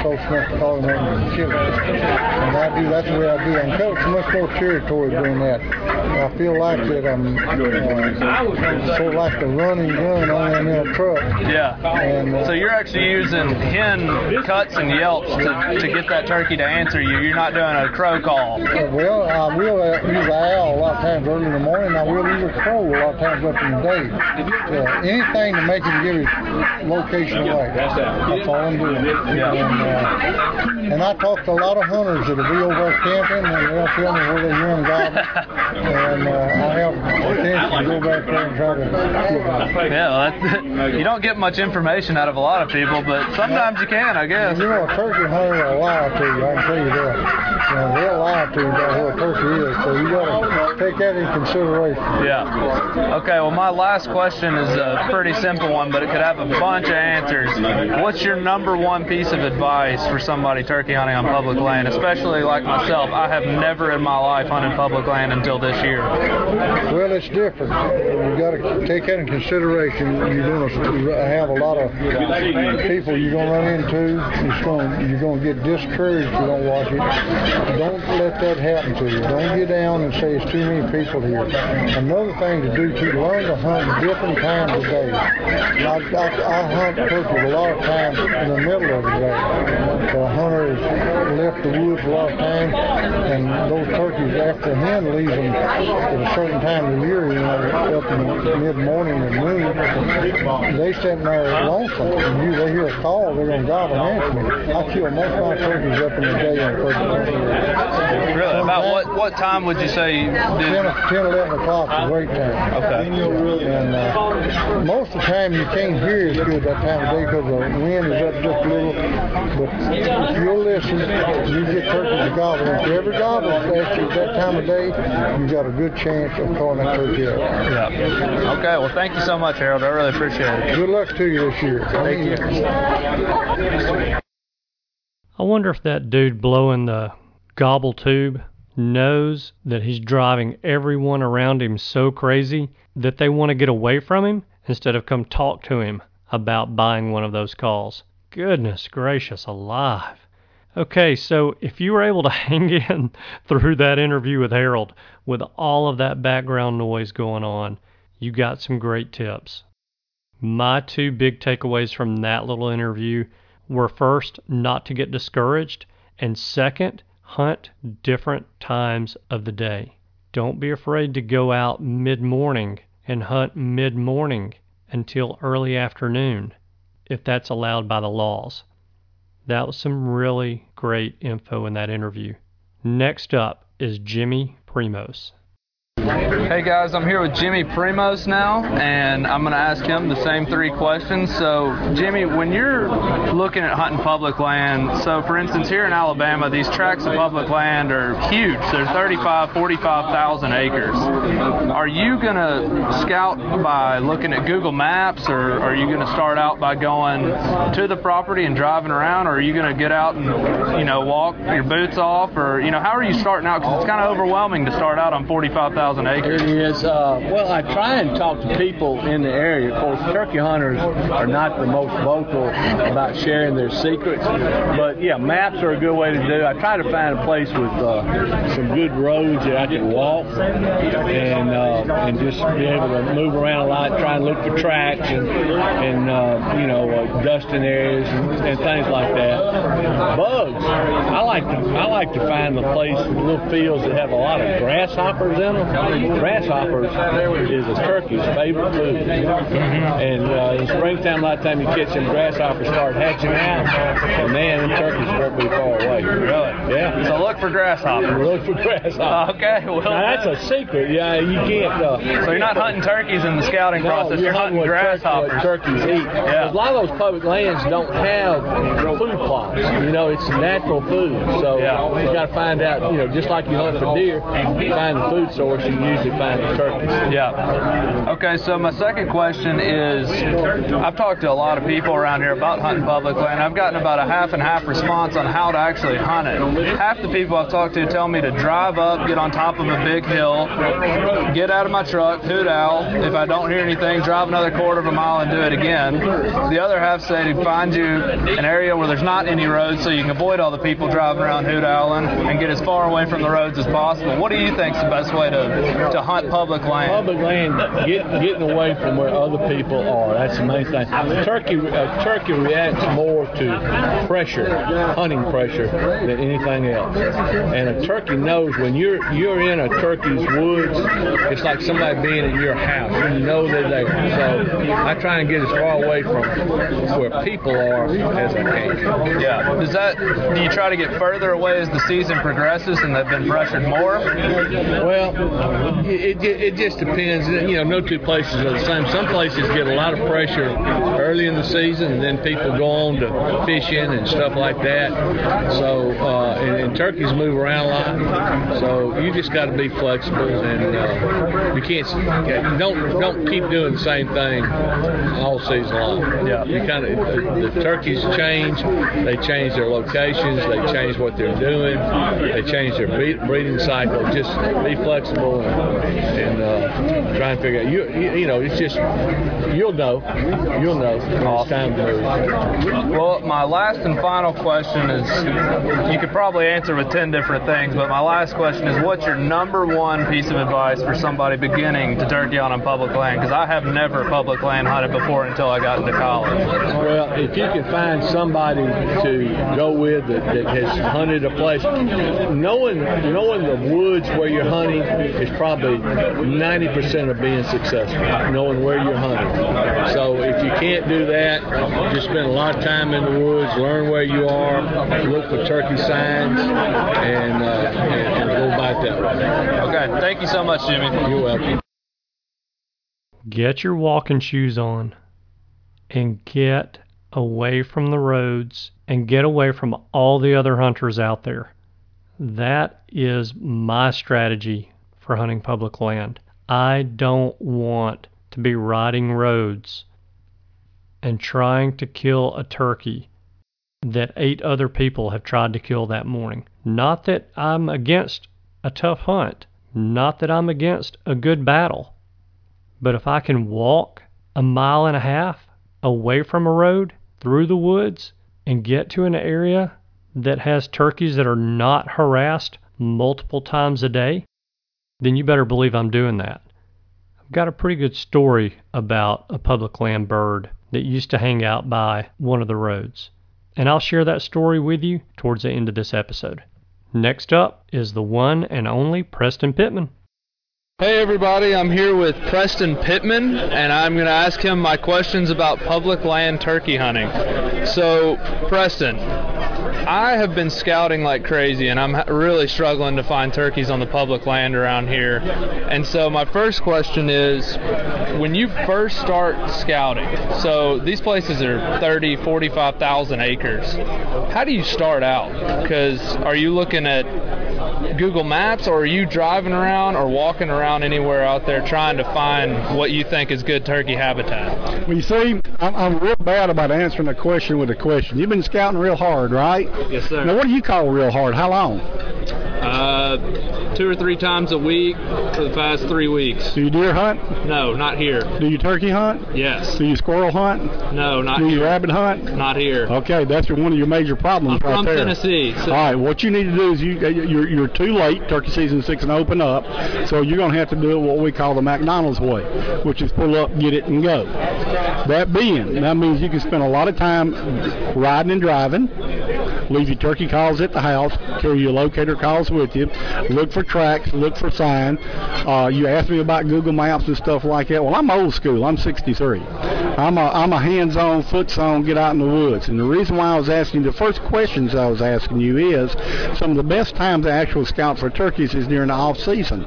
close enough to call him over and kill him. And I do, that's the way I do. I'm covering much more territory doing that. I feel like that I'm uh, sort of like the running gun on that little truck. Yeah. And, uh, so you're actually using hen cuts and yelps to, to get that turkey to answer you. You're not doing a crow call. Uh, well, I will uh, use an owl a lot of times early in the morning, and I will use a crow a lot of times up in the day. Uh, anything to make him give his location away. That's all I'm doing. Yeah. And, uh, and I talk to a lot of hunters that will be over there camping, and they'll tell me where they run goblins. And uh, I help them go back there and try to. Yeah, well, that's, you don't get much information out of a lot of people, but sometimes you can, I guess. You know, a turkey hunter will lie to you, I can tell you that. You know, they'll lie to you about who a turkey is, so you gotta take that into consideration. Yeah. Okay, well, my last question is a pretty simple one, but it could have a bunch of answers. What's your number one piece of advice for somebody turkey hunting on public land, especially like myself? I have never in my life hunted public land until this year. Well, it's different. You gotta take that into consideration. You're gonna have a lot of people you're gonna run into. It's gonna, you're gonna get discouraged if you don't watch it. Don't let that happen to you. Don't get down and say it's too many people here. Another thing to do to learn to hunt different times of day. I, I, I hunt turkeys a lot of times in the middle of the day. The hunter has left the woods a lot of times, and those turkeys after him leave them at a certain time of the year, you know, up in mid-morning and noon. They sitting there lonesome, and you, they hear a call, they're going to gobble and answer me. I kill most of my turkeys up in the day on purpose. Really? About what, what time would you say? ten, ten, eleven o'clock is wait time. Okay. And uh, most of the time you can't hear as good that time of day because the wind is up just a little. But if you'll listen, you get turkeys to gobble. If every gobble at that time of day, you got a good chance of calling that turkey up. Yeah. Okay. Well, thank you so much, Harold. I really appreciate it. Good luck to you this year. Thank you. I wonder if that dude blowing the gobble tube knows that he's driving everyone around him so crazy that they want to get away from him instead of come talk to him about buying one of those calls. Goodness gracious alive. Okay, so if you were able to hang in through that interview with Harold with all of that background noise going on, you got some great tips. My two big takeaways from that little interview were, first, not to get discouraged, and second, hunt different times of the day. Don't be afraid to go out mid-morning and hunt mid-morning until early afternoon, if that's allowed by the laws. That was some really great info in that interview. Next up is Jimmy Primos. Hey guys, I'm here with Jimmy Primos now, and I'm going to ask him the same three questions. So, Jimmy, when you're looking at hunting public land, so for instance here in Alabama, these tracts of public land are huge. They're thirty-five, forty-five thousand acres. Are you going to scout by looking at Google Maps, or are you going to start out by going to the property and driving around, or are you going to get out and, you know, walk your boots off, or, you know, how are you starting out? Because it's kind of overwhelming to start out on forty-five thousand. It is. Uh, well, I try and talk to people in the area. Of course, turkey hunters are not the most vocal about sharing their secrets. But, yeah, maps are a good way to do. I try to find a place with uh, some good roads that I can walk and uh, and just be able to move around a lot, try and look for tracks and, and uh, you know, uh, dusting areas and, and things like that. Bugs. I like to, I like to find the place, little fields that have a lot of grasshoppers in them. Grasshoppers is a turkey's favorite food, and uh, in springtime, a lot of time you catch them grasshoppers start hatching out, and man, the turkeys are pretty far away. Really? Yeah. So look for grasshoppers. Look for grasshoppers. Okay. Well, now, that's a secret. Yeah, you can't. Uh, so you're not hunting turkeys in the scouting no, process. You're, you're hunting, hunting grasshoppers. Turkey, turkeys eat. Yeah. A lot of those public lands don't have food plots. You know, it's natural food, so yeah. You got to find out. You know, just like you hunt for deer, find the food source. you usually find in turkeys. Yeah. Okay, so my second question is, I've talked to a lot of people around here about hunting publicly, and I've gotten about a half and half response on how to actually hunt it. Half the people I've talked to tell me to drive up, get on top of a big hill, get out of my truck, hoot owl. If I don't hear anything, drive another quarter of a mile and do it again. The other half say to find you an area where there's not any roads so you can avoid all the people driving around hoot owling and get as far away from the roads as possible. What do you think is the best way to, to hunt public land? Public land, get, getting away from where other people are. That's the main thing. Turkey, uh, turkey reacts more to pressure, hunting pressure, than anything else. And a turkey knows when you're you're in a turkey's woods, it's like somebody being in your house. You know they're there. So I try and get as far away from where people are as I can. Yeah. Does that? Do you try to get further away as the season progresses and they've been pressured more? Well, it, it, it just depends. You know, no two places are the same. Some places get a lot of pressure early in the season, and then people go on to fishing and stuff like that. So, uh, and, and turkeys move around a lot. So you just got to be flexible, and uh, you can't you don't don't keep doing the same thing all season long. Yeah, you kind of the, the turkeys change. They change their locations. They change what they're doing. They change their breeding cycle. Just be flexible and, and uh, try and figure out. You, you you know, it's just you'll know, you'll know. Awesome. It's time to move. Well, my last and final question is, you could probably answer with ten different things, but my last question is, what's your number one piece of advice for somebody beginning to turkey hunt on public land? Because I have never public land hunted before until I got into college. Well, if you can find somebody to go with that, that has hunted a place, knowing knowing the woods where you're hunting is probably ninety percent of being successful, knowing where you're hunting. So if you can't do that, just spend a lot of time in the woods, learn where you are, look for turkey signs, and, uh, and, and go by it that way. Okay, thank you so much, Jimmy. You're welcome. Get your walking shoes on and get away from the roads and get away from all the other hunters out there. That is my strategy for hunting public land. I don't want to be riding roads and trying to kill a turkey that eight other people have tried to kill that morning. Not that I'm against a tough hunt. Not that I'm against a good battle. But if I can walk a mile and a half away from a road through the woods and get to an area that has turkeys that are not harassed multiple times a day, then you better believe I'm doing that. I've got a pretty good story about a public land bird that used to hang out by one of the roads. And I'll share that story with you towards the end of this episode. Next up is the one and only Preston Pittman. Hey everybody, I'm here with Preston Pittman, and I'm going to ask him my questions about public land turkey hunting. So, Preston, I have been scouting like crazy, and I'm really struggling to find turkeys on the public land around here. And so my first question is, when you first start scouting, so these places are thirty, forty-five thousand acres, how do you start out? Because are you looking at Google Maps, or are you driving around or walking around anywhere out there trying to find what you think is good turkey habitat? Well, you see, I'm, I'm real bad about answering a question with a question. You've been scouting real hard, right? Yes, sir. Now, what do you call real hard? How long? Uh, two or three times a week for the past three weeks. Do you deer hunt? No, not here. Do you turkey hunt? Yes. Do you squirrel hunt? No, not here. Do you rabbit hunt? Not here. Okay, that's one of your major problems I'm right there. I'm from Tennessee. So. All right, what you need to do is you, you're, you're too late. Turkey season six and open up, so you're going to have to do what we call the McDonald's way, which is pull up, get it, and go. That being, that means you can spend a lot of time riding and driving, leave your turkey calls at the house, carry your locator calls with you, look for tracks, look for sign. Uh, you asked me about Google Maps and stuff like that. Well, I'm old school. I'm sixty-three. I'm a, I'm a hands-on, foot-on, get out in the woods. And the reason why I was asking the first questions I was asking you is some of the best times to actually scout for turkeys is during the off-season.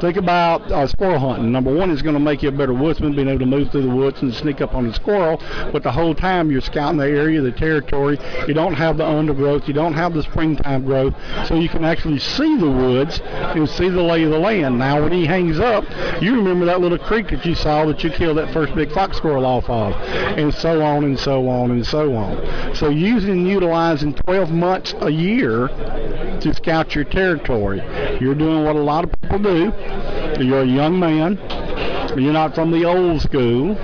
Think about uh, squirrel hunting. Number one is going to make you a better woodsman, being able to move through the woods and sneak up on a squirrel. But the whole time you're scouting the area, the territory, you don't have the undergrowth, you don't have the springtime growth, so you can actually see the woods and see the lay of the land. Now, when he hangs up, you remember that little creek that you saw that you killed that first big fox squirrel off of, and so on and so on and so on. So using and utilizing twelve months a year to scout your territory. You're doing what a lot of people do. You're a young man. You're not from the old school,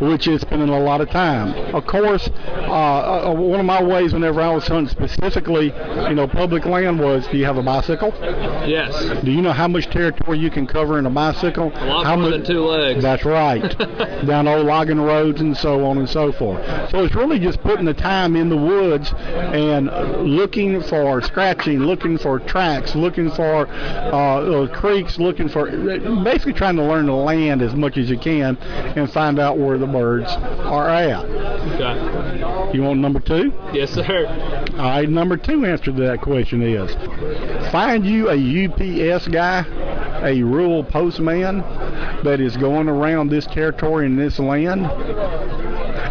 which is spending a lot of time. Of course, uh, one of my ways whenever I was hunting specifically, you know, public land was, do you have a bicycle? Yes. Do you know how much territory you can cover in a bicycle? A lot more than two legs. That's right. Down old logging roads and so on and so forth. So it's really just putting the time in the woods and looking for scratching, looking for tracks, looking for uh, creeks, looking for, basically trying to learn the land as much as you can and find out where the birds are at. Okay. You want number two? Yes, sir. All right, number two answer to that question is find you a U P S guy, a rural postman that is going around this territory and this land.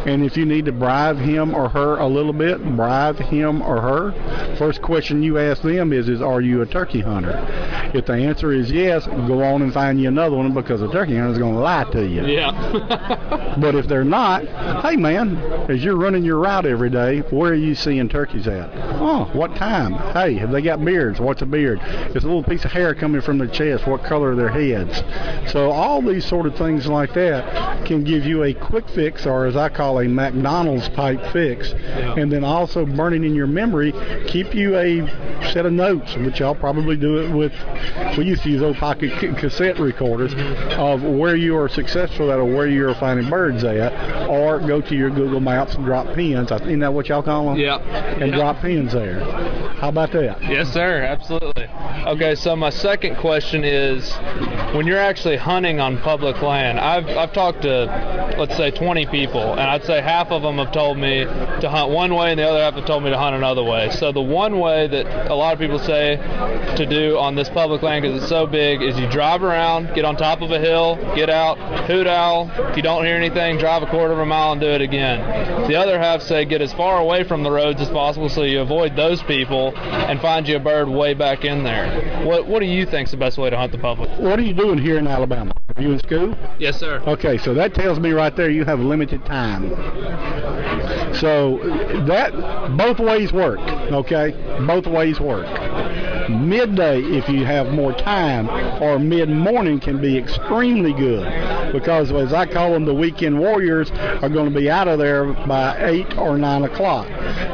And if you need to bribe him or her a little bit, bribe him or her. First question you ask them is, is are you a turkey hunter? If the answer is yes, go on and find you another one, because a turkey hunter is going to lie to you. Yeah. But if they're not, hey, man, as you're running your route every day, where are you seeing turkeys at? Oh, what time? Hey, have they got beards? What's a beard? It's a little piece of hair coming from their chest. What color are their heads? So all these sort of things like that can give you a quick fix, or as I call a McDonald's type fix. Yeah. And then also burning in your memory, keep you a set of notes, which I'll probably do it with. We used to use old pocket cassette recorders of where you are successful at or where you are finding birds at, or go to your Google Maps and drop pins. Isn't that what y'all call them? Yeah. And yeah. Drop pins there. How about that? Yes, sir. Absolutely. Okay, so my second question is, when you're actually hunting on public land, I've, I've talked to, let's say, twenty people, and I'd say half of them have told me to hunt one way and the other half have told me to hunt another way. So the one way that a lot of people say to do on this public land, because it's so big, is you drive around, get on top of a hill, get out, hoot owl. If you don't hear anything, drive a quarter of a mile and do it again. The other half say get as far away from the roads as possible so you avoid those people and find you a bird way back in there. What What do you think is the best way to hunt the public? What are you doing here in Alabama? Are you in school? Yes, sir. Okay, so that tells me right there you have limited time. So that, both ways work, okay? Both ways work. Midday, if you have more time, or mid-morning can be extremely good, because as I call them, the weekend warriors are going to be out of there by eight or nine o'clock.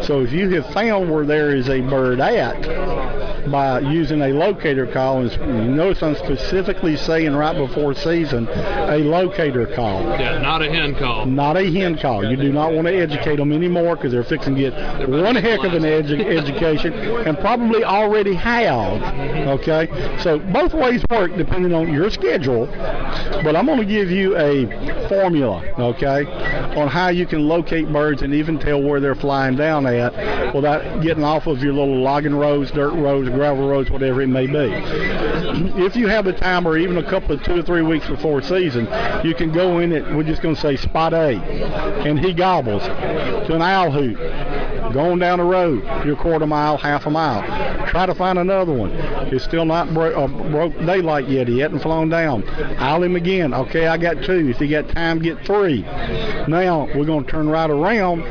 So if you have found where there is a bird at by using a locator call, and you notice I'm specifically saying right before season, a locator call. Yeah, not a hen call. Not a hen call. You do not want to educate them anymore, because they're fixing to get they're one heck of an edu education and probably already have. Okay? So both ways work depending on your schedule, but I'm going to give you a formula, okay, on how you can locate birds and even tell where they're flying down at without getting off of your little logging roads, dirt roads, gravel roads, whatever it may be. If you have the time, or even a couple of two or three weeks before season, you can go in at, we're just going to say spot A, and he gobbles to an owl hoot. Going down the road, you're a quarter mile, half a mile. Try to find another one. It's still not bro uh, broke daylight yet. He hadn't flown down. Owl him again. Okay, I got two. If you got time, get three. Now, we're going to turn right around.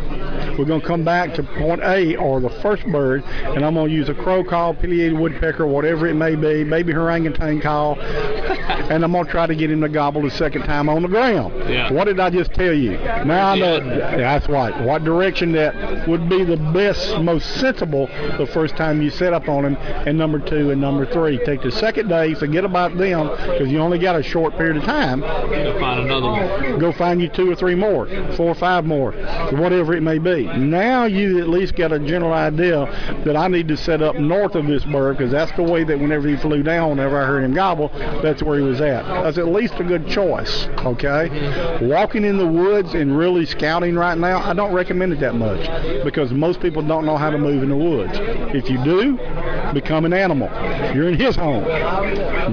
We're going to come back to point A, or the first bird, and I'm going to use a crow call, pileated woodpecker, whatever it may be, baby orangutan call, and I'm going to try to get him to gobble the second time on the ground. Yeah. What did I just tell you? Now I know. Yeah. That's right. What direction that would be the best, most sensible the first time you set up on him, and number two and number three. Take the second day, forget about them, because you only got a short period of time. Go find another one. Go find you two or three more, four or five more, whatever it may be. see. Now you at least got a general idea that I need to set up north of this bird, because that's the way that whenever he flew down, whenever I heard him gobble, that's where he was at. That's at least a good choice, okay? Walking in the woods and really scouting right now, I don't recommend it that much, because most people don't know how to move in the woods. If you do, become an animal. You're in his home,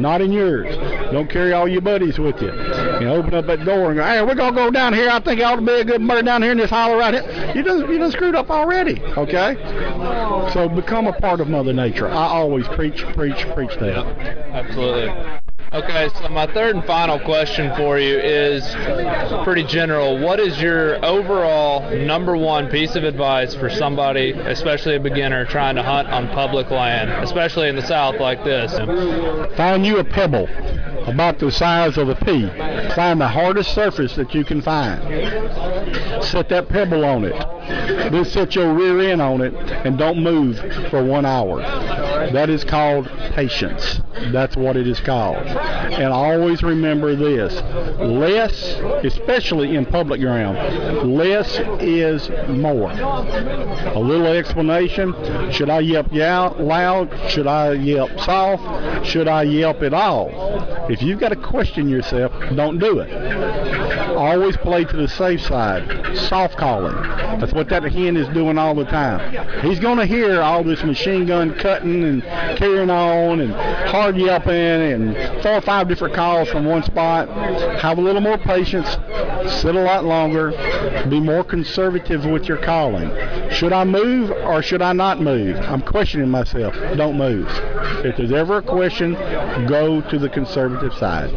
not in yours. Don't carry all your buddies with you. You know, open up that door and go, hey, we're going to go down here. I think I ought to be a good bird down here in this hollow right here. You done, you done screwed up already, okay? So become a part of Mother Nature. I always preach, preach, preach that. Absolutely. Okay, so my third and final question for you is pretty general. What is your overall number one piece of advice for somebody, especially a beginner, trying to hunt on public land, especially in the South like this? Find you a pebble about the size of a pea. Find the hardest surface that you can find. Set that pebble on it. Then set your rear end on it and don't move for one hour. That is called patience. That's what it is called. And always remember this, less, especially in public ground, less is more. A little explanation, should I yelp loud? Should I yelp soft? Should I yelp at all? If you've got to question yourself, don't do it. Always play to the safe side. Soft calling. That's what that hen is doing all the time. He's going to hear all this machine gun cutting and carrying on and hard yelping and four or five different calls from one spot. Have a little more patience. Sit a lot longer. Be more conservative with your calling. Should I move or should I not move? I'm questioning myself. Don't move. If there's ever a question, go to the conservative side.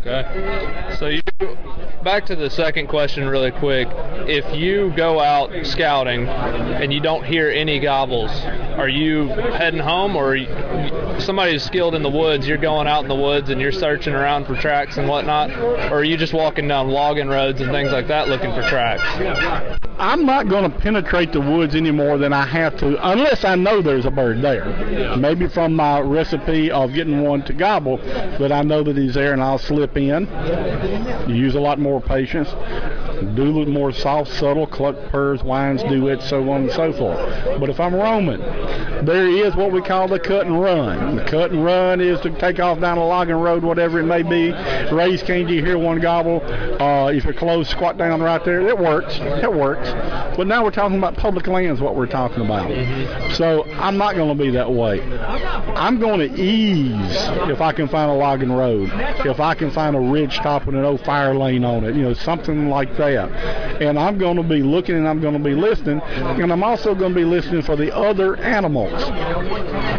Okay. So you, back to the second question really quick. If you go out scouting and you don't hear any gobbles, are you heading home, or you, somebody's skilled in the woods, you're going out in the woods and you're searching around for tracks and whatnot, or are you just walking down logging roads and things like that looking for tracks? I'm not going to penetrate the woods any more than I have to, unless I know there's a bird there. Maybe from my recipe of getting one to gobble, that I know that he's there and I'll slip in. You use a lot more patience. Do a little more soft, subtle, cluck, purrs, whines, duets, so on and so forth. But if I'm roaming, there is what we call the cut and run. The cut and run is to take off down a logging road, whatever it may be. Raise cane, you hear one gobble. Uh, if you're close, squat down right there. It works. It works. But now we're talking about public lands, what we're talking about. So I'm not going to be that way. I'm going to ease if I can find a logging road. If I can find a ridge top with an old fire lane on it. You know, something like that. And I'm going to be looking and I'm going to be listening, and I'm also going to be listening for the other animals.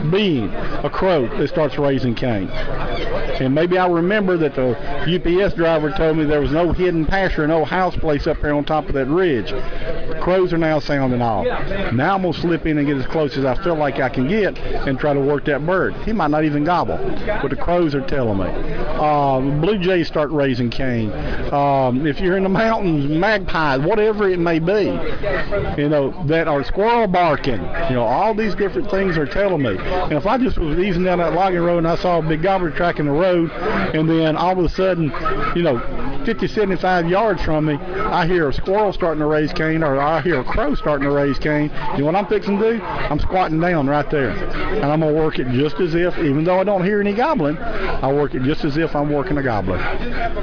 Being a crow that starts raising cane. And maybe I remember that the U P S driver told me there was no hidden pasture, no house place up there on top of that ridge. The crows are now sounding off. Now I'm going to slip in and get as close as I feel like I can get and try to work that bird. He might not even gobble, but the crows are telling me. Uh, blue jays start raising cane. Um, if you're in the mountains, magpies, whatever it may be, you know, that are squirrel barking, you know, all these different things are telling me. And if I just was easing down that logging road and I saw a big gobbler track in the road, and then all of a sudden, you know, fifty, seventy-five yards from me, I hear a squirrel starting to raise cane, or I hear a crow starting to raise cane, you know what I'm fixing to do? I'm squatting down right there. And I'm going to work it just as if, even though I don't hear any gobbling, I work it just as if I'm working a gobbler,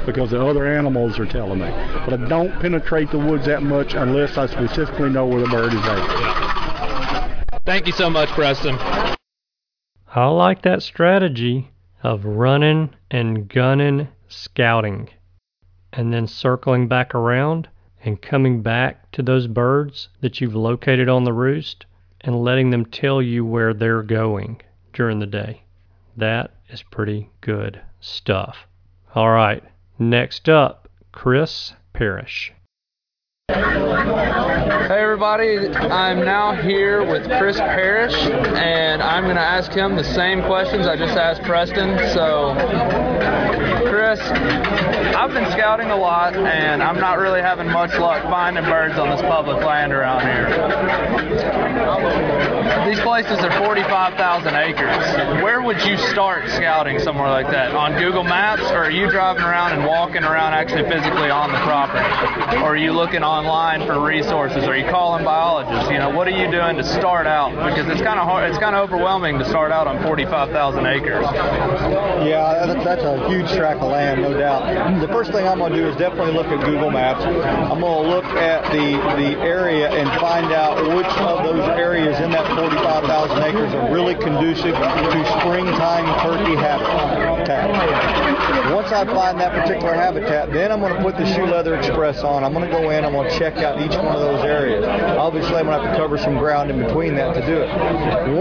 because the other animals are telling me. But I don't penetrate the woods that much unless I specifically know where the bird is at. Thank you so much, Preston. I like that strategy of running and gunning, scouting, and then circling back around and coming back to those birds that you've located on the roost and letting them tell you where they're going during the day. That is pretty good stuff. All right, next up, Chris Parrish. Hey everybody, I'm now here with Chris Parrish, and I'm going to ask him the same questions I just asked Preston. So, Chris, Chris, I've been scouting a lot, and I'm not really having much luck finding birds on this public land around here. These places are forty-five thousand acres. Where would you start scouting somewhere like that? On Google Maps, or are you driving around and walking around actually physically on the property? Or are you looking online for resources? Are you calling biologists? You know, what are you doing to start out? Because it's kind of hard, it's kind of overwhelming to start out on forty-five thousand acres. Yeah, that's a huge tract of land, no doubt. The first thing I'm going to do is definitely look at Google Maps. I'm going to look at the, the area and find out which of those areas in that forty-five thousand acres are really conducive to springtime turkey habitat. Once I find that particular habitat, then I'm going to put the Shoe Leather Express on. I'm going to go in, I'm going to check out each one of those areas. Obviously, I'm going to have to cover some ground in between that to do it.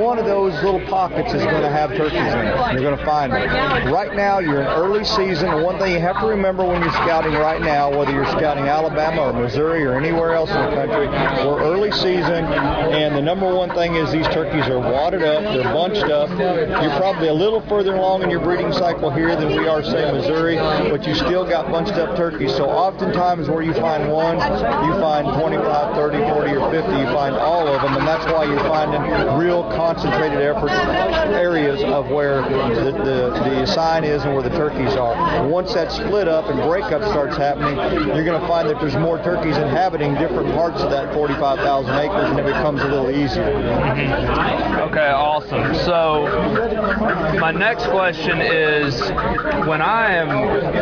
One of those little pockets is going to have turkeys in it. You're going to find them. Right now, you're in early season, and one thing you have to remember when you're scouting right now, whether you're scouting Alabama or Missouri or anywhere else in the country, we're early season, and the number one thing is these turkeys are wadded up, they're bunched up. You're probably a little further along in your breeding cycle here than we are, say, Missouri, but you still got bunched up turkeys. So oftentimes where you find one, you find twenty-five, thirty, forty, or fifty, you find all of them, and that's why you're finding real concentrated effort areas of where the, the, the sign is and where the turkeys are. Once that split up and breakup starts happening, you're going to find that there's more turkeys inhabiting different parts of that forty-five thousand acres, and it becomes a little easier. Okay, awesome. So my next question is, when I am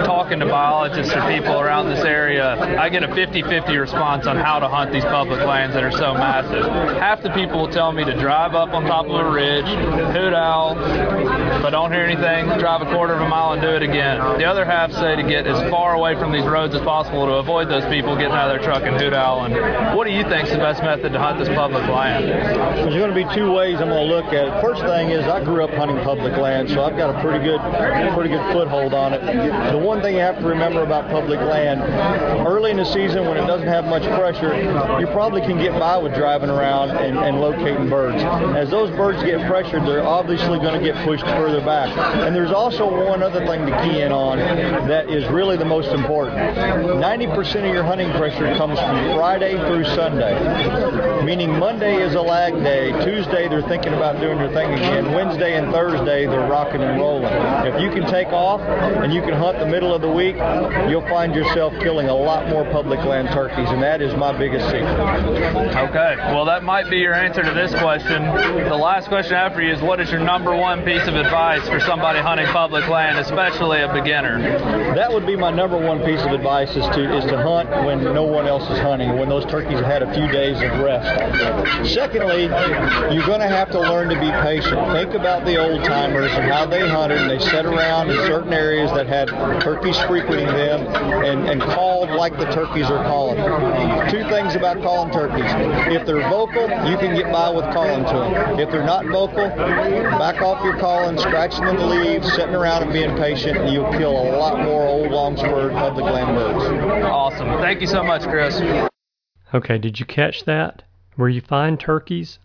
talking to biologists or people around this area, I get a fifty-fifty response on how to hunt these public lands that are so massive. Half the people will tell me to drive up on top of a ridge, hoot owl. If I don't hear anything, drive a quarter of a mile and do it again. The other half say to get as far away from these roads as possible to avoid those people getting out of their truck and hoot owling. What do you think is the best method to hunt this public land? There's going to be two ways I'm going to look at it. First thing is, I grew up hunting public land, so I've got a pretty good, pretty good foothold on it. The one thing you have to remember about public land, early in the season when it doesn't have much pressure, you probably can get by with driving around and, and locating birds. As those birds get pressured, they're obviously going to get pushed further back. And there's also one other thing to key in on that is really the most important. ninety percent of your hunting pressure comes from Friday through Sunday, meaning Monday is a lag day, Tuesday they're thinking about doing their thing again, Wednesday and Thursday they're rocking and rolling. If you can take off and you can hunt the middle of the week, you'll find yourself killing a lot more public land turkeys, and that is my biggest secret. Okay, well that might be your answer to this question. The last question I have for you is, what is your number one piece of advice for somebody hunting public land, especially a beginner? That would be my number one piece of advice is to, is to hunt when no one else is hunting, when those turkeys have had a few days of rest. Secondly, you're going to have to learn to be patient. Think about the old timers and how they hunted, and they sat around in certain areas that had turkeys frequenting them and, and called like the turkeys are calling. Two things about calling turkeys. If they're vocal, you can get by with calling to them. If they're not vocal, back off your calling, scratching in the leaves, sitting around and being patient, and you'll kill a lot more old long-spurred public land birds. Awesome. Thank you so much, Chris. Okay, did you catch that? Where you find turkeys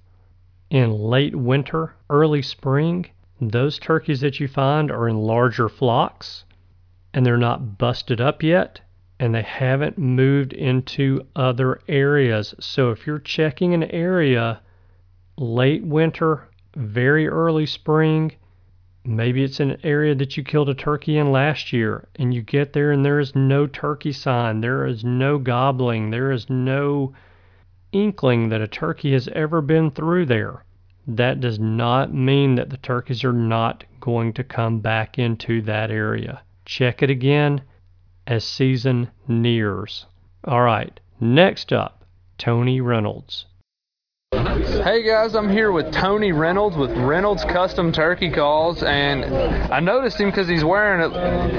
in late winter, early spring, those turkeys that you find are in larger flocks, and they're not busted up yet, and they haven't moved into other areas. So if you're checking an area late winter, very early spring, maybe it's an area that you killed a turkey in last year, and you get there and there is no turkey sign, there is no gobbling, there is no inkling that a turkey has ever been through there. That does not mean that the turkeys are not going to come back into that area. Check it again as season nears. All right, next up, Tony Reynolds. Hey guys, I'm here with Tony Reynolds with Reynolds Custom Turkey Calls, and I noticed him because he's wearing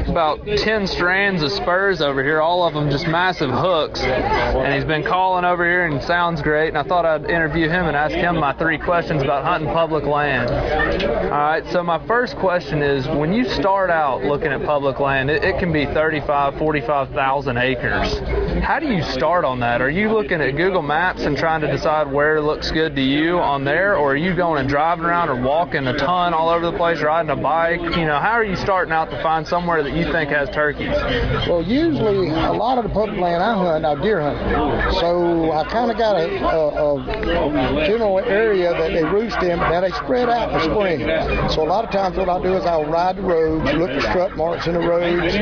about ten strands of spurs over here, all of them just massive hooks, and he's been calling over here and sounds great, and I thought I'd interview him and ask him my three questions about hunting public land. Alright, so my first question is, when you start out looking at public land, it, it can be thirty-five, forty-five thousand acres. How do you start on that? Are you looking at Google Maps and trying to decide where it looks good to you? you on there, or are you going and driving around or walking a ton all over the place, riding a bike? You know, how are you starting out to find somewhere that you think has turkeys? Well, usually a lot of the public land I hunt, I deer hunt. So I kind of got a, a, a general area that they roost in, but now they spread out in the spring. So a lot of times what I'll do is I'll ride the roads, look for strut marks in the roads,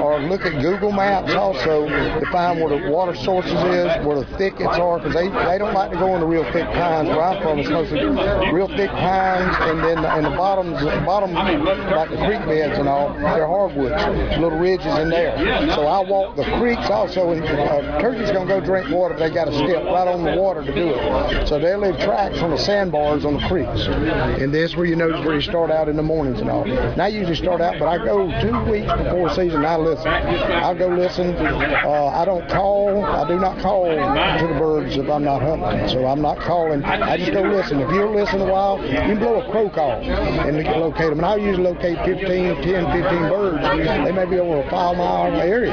or look at Google Maps also to find where the water sources is, where the thickets are, because they, they don't like to go into real thick pines. Where I'm from, it's mostly real thick pines, and then in the, the bottoms, bottom, like the creek beds and all, they're hardwoods, little ridges in there. So I walk the creeks also, and uh, turkeys going to go drink water, but they got to step right on the water to do it. So they leave tracks on the sandbars on the creeks. And this where you notice where you start out in the mornings and all. And I usually start out, but I go two weeks before season, I listen. I'll go listen. Uh, I don't call. I do not call to the birds if I'm not hunting. So I'm not calling. I just go listen. If you'll listen a while, you can blow a crow call and locate them. And I usually locate fifteen, ten, fifteen birds. They may be over a five mile area.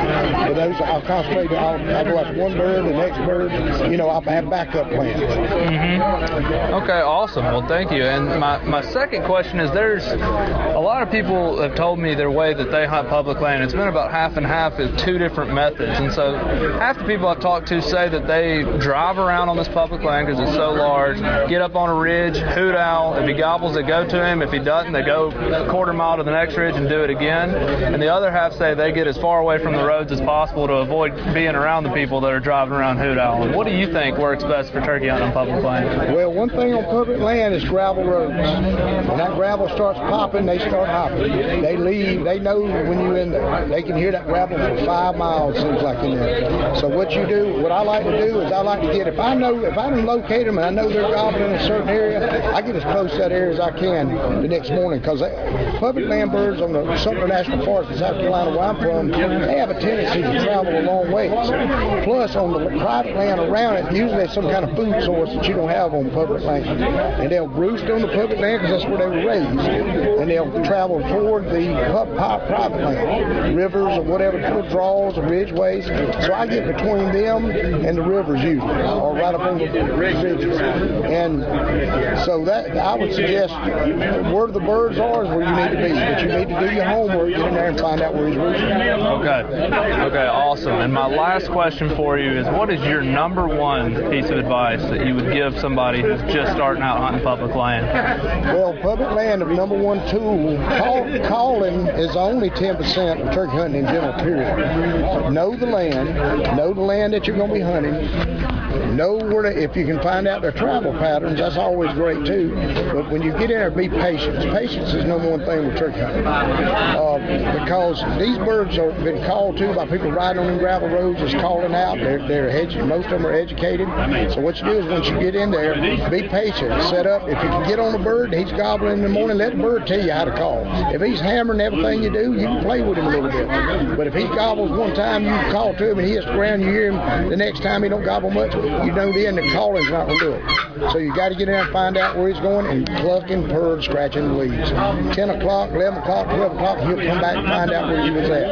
But those, I'll concentrate. I'll, I'll go after one bird, the next bird. You know, I have backup plans. Mm-hmm. Okay, awesome. Well, thank you. And my, my second question is, there's a lot of people have told me their way that they hunt public land. It's been about half and half of two different methods. And so half the people I've talked to say that they drive around on this public land because it's so large, get up on a ridge, hoot owl. If he gobbles, they go to him. If he doesn't, they go a quarter mile to the next ridge and do it again. And the other half say they get as far away from the roads as possible to avoid being around the people that are driving around hoot owling. What do you think works best for turkey hunting on public land? Well, one thing on public land is gravel roads. When that gravel starts popping, they start hopping. They leave. They know when you're in there. They can hear that gravel for five miles, seems like, in there. So what you do, what I like to do is I like to get, if I know, if I can locate them and I know they're gobbling in a certain area, I get as close to that area as I can the next morning, because public land birds on the Sumter National Forest in South Carolina, where I'm from, they have a tendency to travel a long ways. Plus, on the private land around it, usually there's some kind of food source that you don't have on public land. And they'll roost on the public land because that's where they were raised. And they'll travel toward the private land, rivers or whatever, draws or ridgeways. So I get between them and the rivers usually, or right up on the ridges. And so that, I would suggest where the birds are is where you need to be. But you need to do your homework, get in there and find out where he's roosting. Okay. Okay, awesome. And my last question for you is, what is your number one piece of advice that you would give somebody who's just starting out hunting public land? Well, public land, the number one tool, call, calling is only ten percent of turkey hunting in general, period. Know the land. Know the land that you're going to be hunting. Know where to, if you can find out their travel patterns, that's always great too. But when you get in there, be patient. Patience is number one thing with turkey hunting. Uh, because these birds have been called to by people riding on them gravel roads, is calling out. They're, they're edu- most of them are educated. So what you do is once you get in there, be patient. Set up. If you can get on a bird, he's gobbling in the morning, let the bird tell you how to call. If he's hammering everything you do, you can play with him a little bit. But if he gobbles one time, you call to him and he hits the ground, you hear him the next time he don't gobble much, you know then the calling's not going to do it. So you got to get in there and find out where he's going and cluck and purr, scratching the leaves. ten o'clock, eleven o'clock, twelve o'clock, he'll come back and find out where he was at.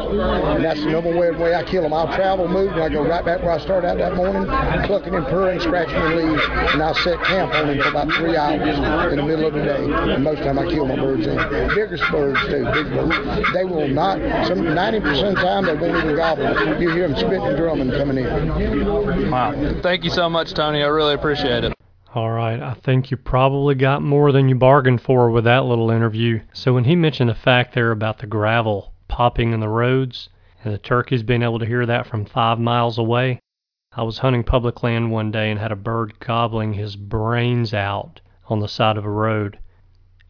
And that's the number one way I kill him. I'll travel, move, and I go right back where I started out that morning, clucking and purring, scratching the leaves, and I'll set camp on him for about three hours in the middle of the day. And most of the time I kill my birds in. The biggest birds too, big birds. They will not, some ninety percent of the time they won't even gobble. You hear them spitting and drumming coming in. Wow. Thank you so much, Tony. I really appreciate it. All right. I think you probably got more than you bargained for with that little interview. So when he mentioned the fact there about the gravel popping in the roads and the turkeys being able to hear that from five miles away, I was hunting public land one day and had a bird gobbling his brains out on the side of a road.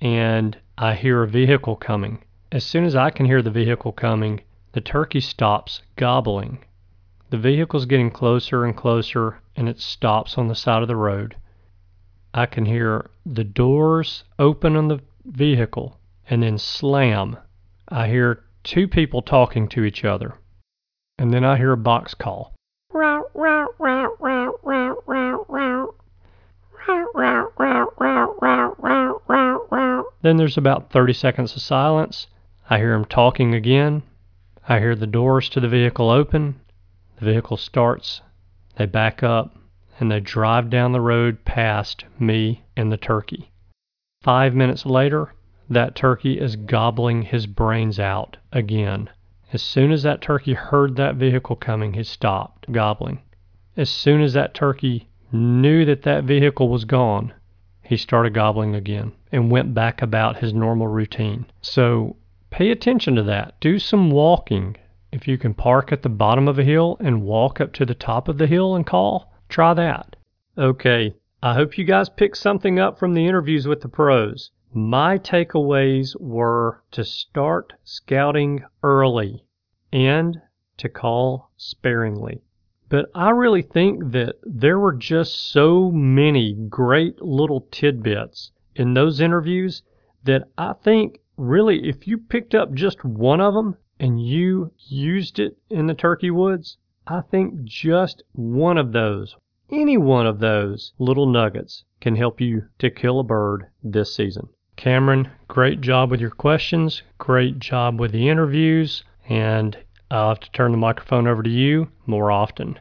And I hear a vehicle coming. As soon as I can hear the vehicle coming, the turkey stops gobbling. The vehicle's getting closer and closer, and it stops on the side of the road. I can hear the doors open on the vehicle and then slam. I hear two people talking to each other, and then I hear a box call. Then there's about thirty seconds of silence. I hear them talking again. I hear the doors to the vehicle open. The vehicle starts, they back up, and they drive down the road past me and the turkey. Five minutes later, that turkey is gobbling his brains out again. As soon as that turkey heard that vehicle coming, he stopped gobbling. As soon as that turkey knew that that vehicle was gone, he started gobbling again and went back about his normal routine. So pay attention to that. Do some walking. If you can park at the bottom of a hill and walk up to the top of the hill and call, try that. Okay, I hope you guys picked something up from the interviews with the pros. My takeaways were to start scouting early and to call sparingly. But I really think that there were just so many great little tidbits in those interviews that I think really if you picked up just one of them and you used it in the turkey woods, I think just one of those, any one of those little nuggets can help you to kill a bird this season. Cameron, great job with your questions, great job with the interviews, and I'll have to turn the microphone over to you more often.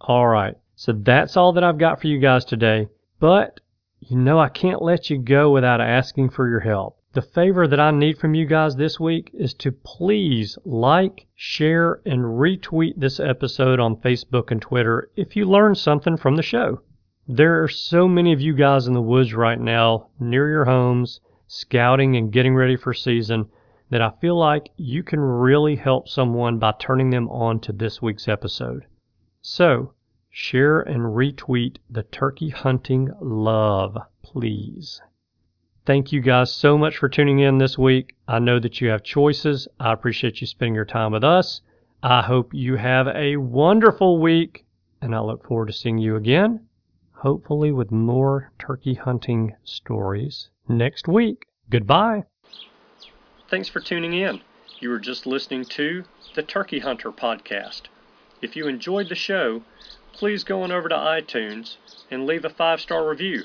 All right, so that's all that I've got for you guys today, but you know I can't let you go without asking for your help. The favor that I need from you guys this week is to please like, share, and retweet this episode on Facebook and Twitter if you learned something from the show. There are so many of you guys in the woods right now, near your homes, scouting and getting ready for season, that I feel like you can really help someone by turning them on to this week's episode. So, share and retweet the turkey hunting love, please. Thank you guys so much for tuning in this week. I know that you have choices. I appreciate you spending your time with us. I hope you have a wonderful week, and I look forward to seeing you again. Hopefully with more turkey hunting stories next week. Goodbye. Thanks for tuning in. You were just listening to the Turkey Hunter Podcast. If you enjoyed the show, please go on over to iTunes and leave a five-star review.